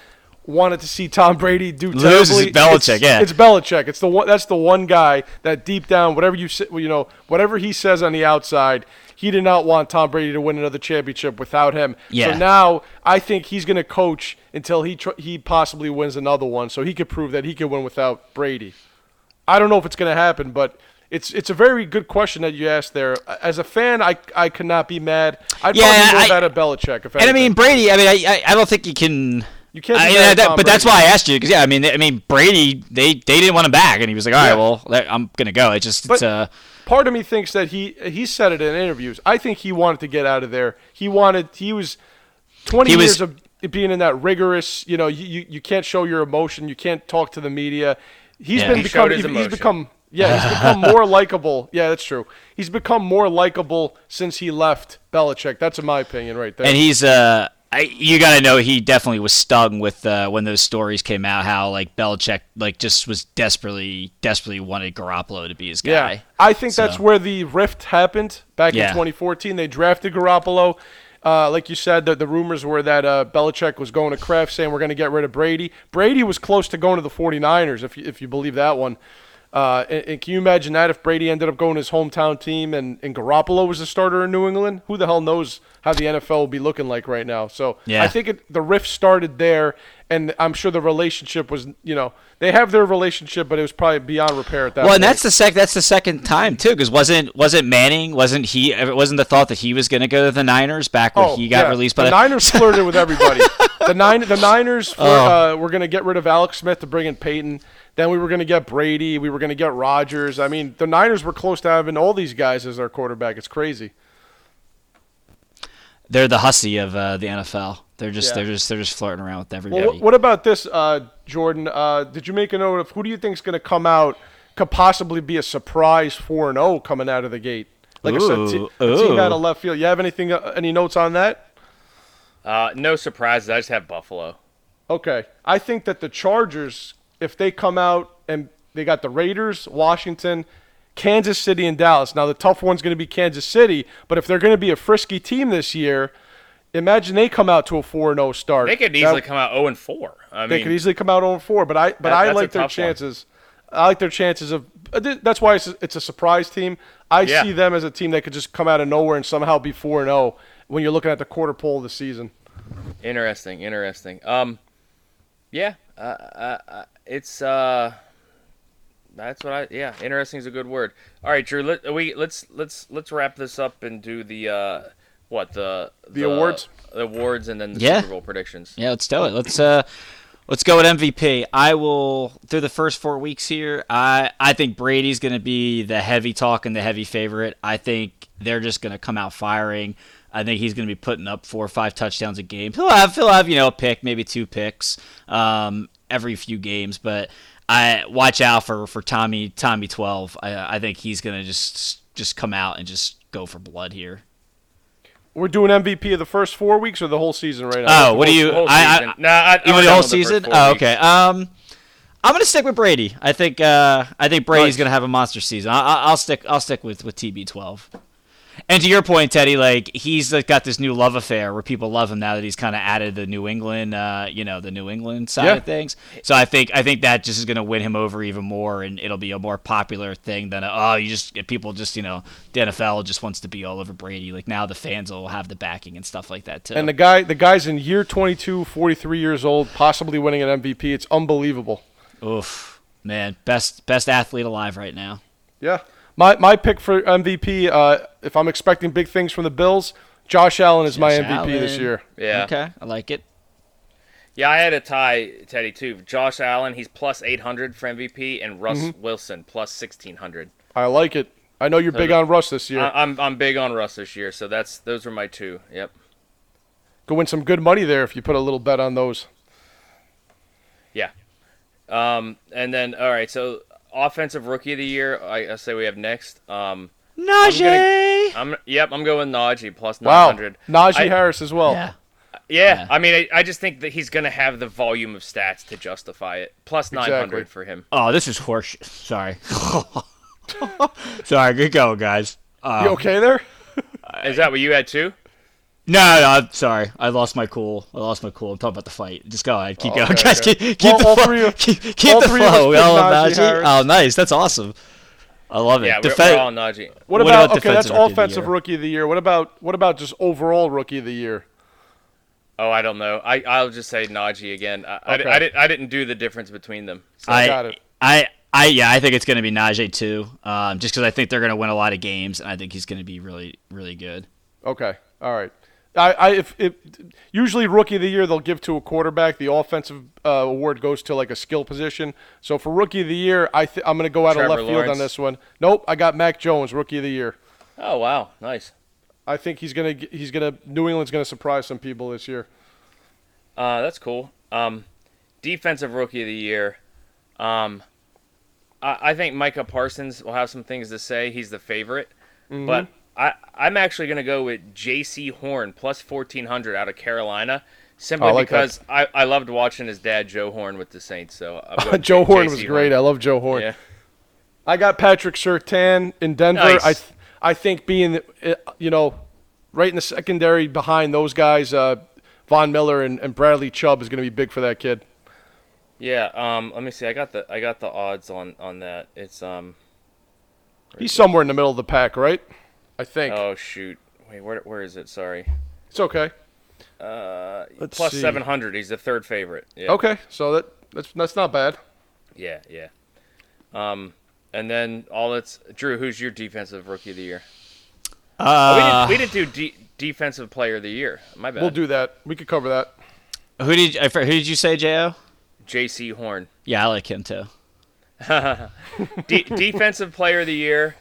wanted to see Tom Brady do terribly. Loses Belichick, It's Belichick. It's the one. That's the one guy that deep down, whatever you know, whatever he says on the outside, he did not want Tom Brady to win another championship without him. Yeah. So now I think he's going to coach until he possibly wins another one, so he could prove that he could win without Brady. I don't know if it's going to happen, but it's a very good question that you asked there. As a fan, I could not be mad. I'd probably be mad at Belichick. If anything. And I mean Brady. I mean I don't think you can. You can't. But that's why I asked you because Brady they didn't want him back and he was like, all right, well I'm gonna go. Part of me thinks that he said it in interviews. I think he wanted to get out of there. He was 20 years of being in that rigorous. You know, you can't show your emotion. You can't talk to the media. He's become more likable. Yeah, that's true. He's become more likable since he left Belichick. That's in my opinion right there. And he's you got to know he definitely was stung with when those stories came out how like Belichick like just was desperately wanted Garoppolo to be his guy. Yeah, I think that's where the rift happened back in 2014. They drafted Garoppolo. Like you said, the rumors were that Belichick was going to Kraft saying we're going to get rid of Brady. Brady was close to going to the 49ers, if you believe that one. And can you imagine that if Brady ended up going to his hometown team and Garoppolo was the starter in New England? Who the hell knows how the NFL will be looking like right now? So I think the rift started there, and I'm sure the relationship was, you know, they have their relationship, but it was probably beyond repair at that point. Well, and that's the second time too, because wasn't Manning? Wasn't the thought that he was going to go to the Niners back when he got released by the Niners? Flirted with everybody. The Niners were going to get rid of Alex Smith to bring in Peyton. Then we were going to get Brady. We were going to get Rodgers. I mean, the Niners were close to having all these guys as their quarterback. It's crazy. They're the hussy of the NFL. They're just flirting around with everybody. Well, what about this, Jordan? Did you make a note of who do you think is going to come out? Could possibly be a surprise 4-0 coming out of the gate. Like a team out of left field. You have anything? Any notes on that? No surprises. I just have Buffalo. Okay, I think that the Chargers. If they come out and they got the Raiders, Washington, Kansas City, and Dallas. Now, the tough one's going to be Kansas City, but if they're going to be a frisky team this year, imagine they come out to a 4-0 start. They could easily come out 0-4. They could easily come out 0-4, but I like their chances. I like their chances of – that's why it's a surprise team. I see them as a team that could just come out of nowhere and somehow be 4-0 when you're looking at the quarter pole of the season. Interesting. That's what interesting is a good word. All right, Drew, let's wrap this up and do the awards and then the Super Bowl predictions. Yeah, let's do it. Let's go with MVP. I will through the first 4 weeks here. I think Brady's going to be the heavy talk and the heavy favorite. I think they're just going to come out firing. I think he's going to be putting up 4 or 5 touchdowns a game. He'll have a pick, maybe 2 picks. Every few games, but I watch out for Tommy 12. I think he's gonna just come out and just go for blood here. We're doing MVP of the first 4 weeks or the whole season right now. The whole season. Oh, okay. I'm gonna stick with Brady. I think Brady's gonna have a monster season. I'll stick with TB12. And to your point, Teddy, like he's got this new love affair where people love him now that he's kind of added the New England, the New England side of things. So I think that just is going to win him over even more, and it'll be a more popular thing than the NFL just wants to be all over Brady. Like now the fans will have the backing and stuff like that too. And the guy's in year 22, 43 years old, possibly winning an MVP. It's unbelievable. Oof, man, best athlete alive right now. Yeah. My pick for MVP, if I'm expecting big things from the Bills, Josh Allen is my MVP this year. Yeah. Okay, I like it. Yeah, I had a tie, Teddy, too. Josh Allen, he's plus 800 for MVP, and Russ Wilson plus 1,600. I like it. I know you're big on Russ this year. I'm big on Russ this year, so those are my two. Yep. Could win some good money there if you put a little bet on those. Yeah. And then, all right, so – offensive rookie of the year, I say we have next. Najee. I'm going Najee plus 900. Wow. Najee Harris as well. Yeah. I mean, I just think that he's going to have the volume of stats to justify it. Plus 900 for him. Oh, this is horseshit. Sorry, good going, guys. You okay there? Is that what you had too? No, I'm sorry. I lost my cool. I'm talking about the fight. Just go ahead. Keep going. Okay. Keep the flow. We all love Najee. Oh, nice. That's awesome. I love it. Yeah, we're all Najee. What about okay, that's offensive rookie of the year. What about just overall rookie of the year? Oh, I don't know. I'll just say Najee again. I didn't do the difference between them. So. I think it's going to be Najee too, just because I think they're going to win a lot of games, and I think he's going to be really, really good. Okay, all right. Usually rookie of the year they'll give to a quarterback. The offensive award goes to like a skill position. So for rookie of the year, I'm going to go out Trevor of left Lawrence. Field on this one. Nope, I got Mac Jones, rookie of the year. Oh wow, nice. I think he's gonna New England's gonna surprise some people this year. That's cool. Defensive rookie of the year. I think Micah Parsons will have some things to say. He's the favorite. Mm-hmm. But I'm actually going to go with J.C. Horn, plus 1,400 out of Carolina, simply because I loved watching his dad, Joe Horn, with the Saints. So Joe Horn was great. I love Joe Horn. Yeah. I got Patrick Surtain in Denver. Nice. I think being, right in the secondary behind those guys, Von Miller and Bradley Chubb is going to be big for that kid. Yeah, let me see. I got the odds on that. It's he's somewhere in the middle of the pack, right? I think. Oh shoot. Wait, where is it? Sorry. It's okay. Plus 700. He's the third favorite. Yeah. Okay. So that's not bad. Yeah, yeah. And then Drew, who's your defensive rookie of the year? We didn't do defensive player of the year. My bad. We'll do that. We could cover that. Who did you say, J.O.? J.C. Horn. Yeah, I like him too. Defensive player of the year.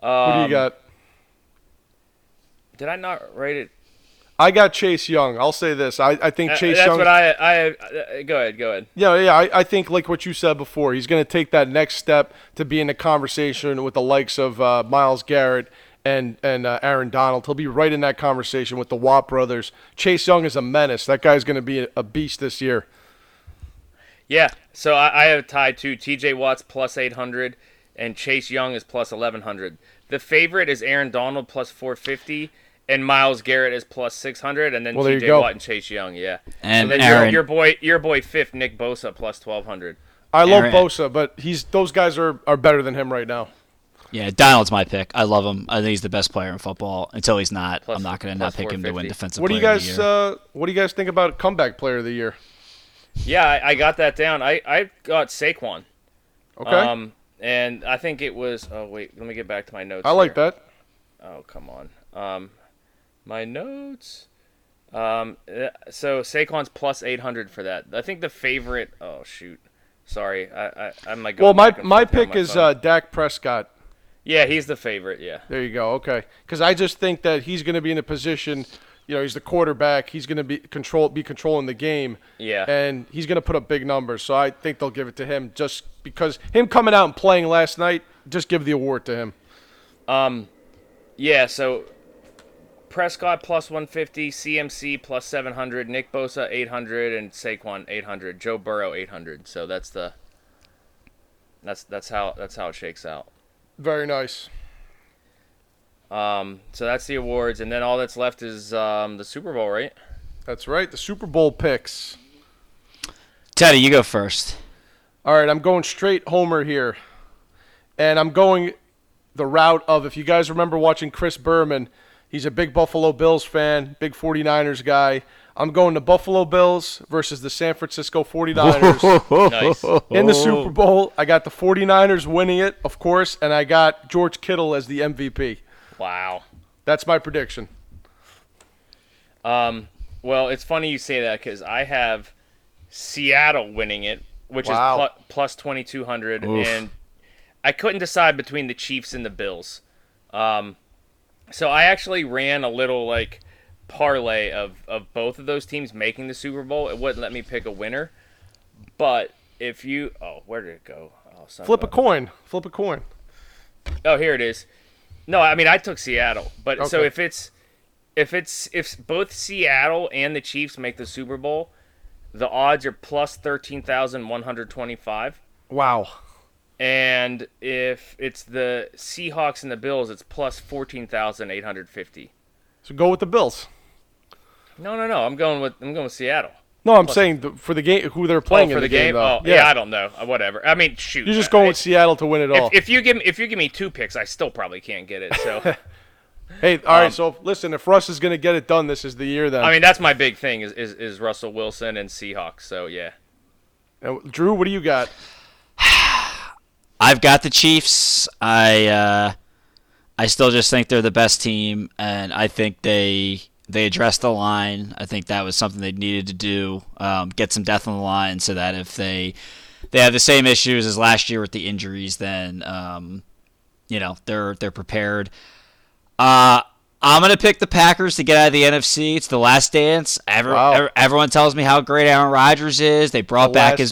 Who do you got? Did I not write it? I got Chase Young. I'll say this. I think Chase Young. That's what I go ahead. Yeah. I think like what you said before, he's going to take that next step to be in a conversation with the likes of Myles Garrett and Aaron Donald. He'll be right in that conversation with the Watt brothers. Chase Young is a menace. That guy's going to be a beast this year. Yeah, so I have a tie to TJ Watt's plus 800 and Chase Young is plus 1,100. The favorite is Aaron Donald plus 450 and Myles Garrett is plus 600 and then TJ Watt and Chase Young, yeah. And so then Aaron, your boy fifth, Nick Bosa plus 1,200. I love Bosa, but those guys are better than him right now. Yeah, Donald's my pick. I love him. I think he's the best player in football. Until he's not, I'm not going to not pick him to win defensive player of the year. What do you guys think about comeback player of the year? Yeah, I got that down. I got Saquon. Okay. And I think it was – oh, wait. Let me get back to my notes. I like that. Oh, come on. My notes. So Saquon's plus 800 for that. I think the favorite – oh, shoot. Sorry. I'm like – well, my pick is Dak Prescott. Yeah, he's the favorite, yeah. There you go. Okay. Because I just think that he's going to be in a position – he's the quarterback. He's going to be controlling the game. Yeah. And he's going to put up big numbers. So I think they'll give it to him just because him coming out and playing last night, just give the award to him. Yeah, so Prescott plus 150, CMC plus 700, Nick Bosa 800, and Saquon 800, Joe Burrow 800. So that's how it shakes out. Very nice. So that's the awards, and then all that's left is the Super Bowl, right? That's right, the Super Bowl picks. Teddy, you go first. All right, I'm going straight Homer here, and I'm going the route of, if you guys remember watching Chris Berman, he's a big Buffalo Bills fan, big 49ers guy. I'm going to Buffalo Bills versus the San Francisco 49ers. Nice. In the Super Bowl, I got the 49ers winning it, of course, and I got George Kittle as the MVP. Wow. That's my prediction. Well, it's funny you say that because I have Seattle winning it, which is plus 2,200. Oof. And I couldn't decide between the Chiefs and the Bills. So I actually ran a little like parlay of both of those teams making the Super Bowl. It wouldn't let me pick a winner. But if you – oh, where did it go? Oh, Flip a coin. Oh, here it is. No, I mean I took Seattle, but okay. So if both Seattle and the Chiefs make the Super Bowl, the odds are plus 13,125. Wow. And if it's the Seahawks and the Bills, it's plus 14,850. So go with the Bills. No. I'm going with Seattle. No, I'm saying for the game, who they're playing in the game. Though. Oh, yeah, I don't know. Whatever. I mean, shoot. You're just going with Seattle to win it all. If you give me two picks, I still probably can't get it. So. Hey, all right. So listen, if Russ is going to get it done, this is the year. Then I mean, that's my big thing is Russell Wilson and Seahawks. So yeah. And Drew, what do you got? I've got the Chiefs. I still just think they're the best team, and I think they addressed the line. I think that was something they needed to do, get some depth on the line so that if they have the same issues as last year with the injuries, then they're prepared. I'm going to pick the Packers to get out of the NFC. It's the last dance. Everyone tells me how great Aaron Rodgers is. They brought back his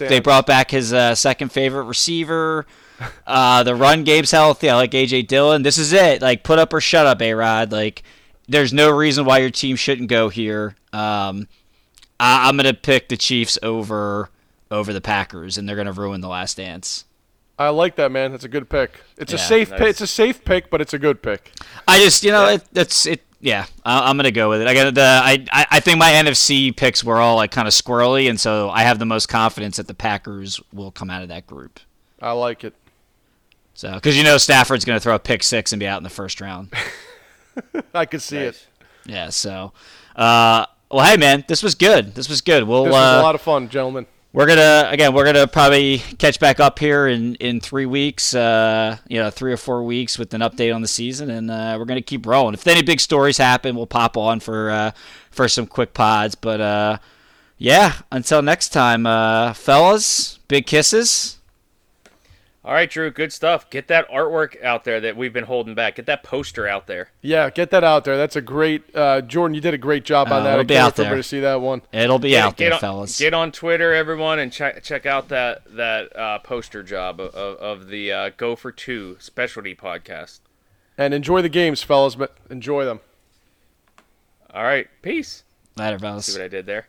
second favorite receiver. The run game's healthy. I like A.J. Dillon. This is it. Like, put up or shut up, A-Rod. Like, there's no reason why your team shouldn't go here. I'm going to pick the Chiefs over the Packers, and they're going to ruin the last dance. I like that, man. That's a good pick. It's a safe pick, but it's a good pick. I just, Yeah, I'm gonna go with it. I think my NFC picks were all like kind of squirrely, and so I have the most confidence that the Packers will come out of that group. I like it. So, because Stafford's gonna throw a pick six and be out in the first round. I could see it. Yeah. So, well, hey, man, this was good. This was a lot of fun, gentlemen. We're gonna probably catch back up here in 3 weeks, 3 or 4 weeks with an update on the season, and we're gonna keep rolling. If any big stories happen, we'll pop on for some quick pods. But until next time, fellas, big kisses. All right, Drew, good stuff. Get that artwork out there that we've been holding back. Get that poster out there. Yeah, get that out there. That's a great Jordan, you did a great job on that. It'll be out there to see that one. It'll be out there, fellas. Get on Twitter, everyone, and check out that poster job of the Go for Two specialty podcast. And enjoy the games, fellas, but enjoy them. All right, peace. Later, fellas. See what I did there?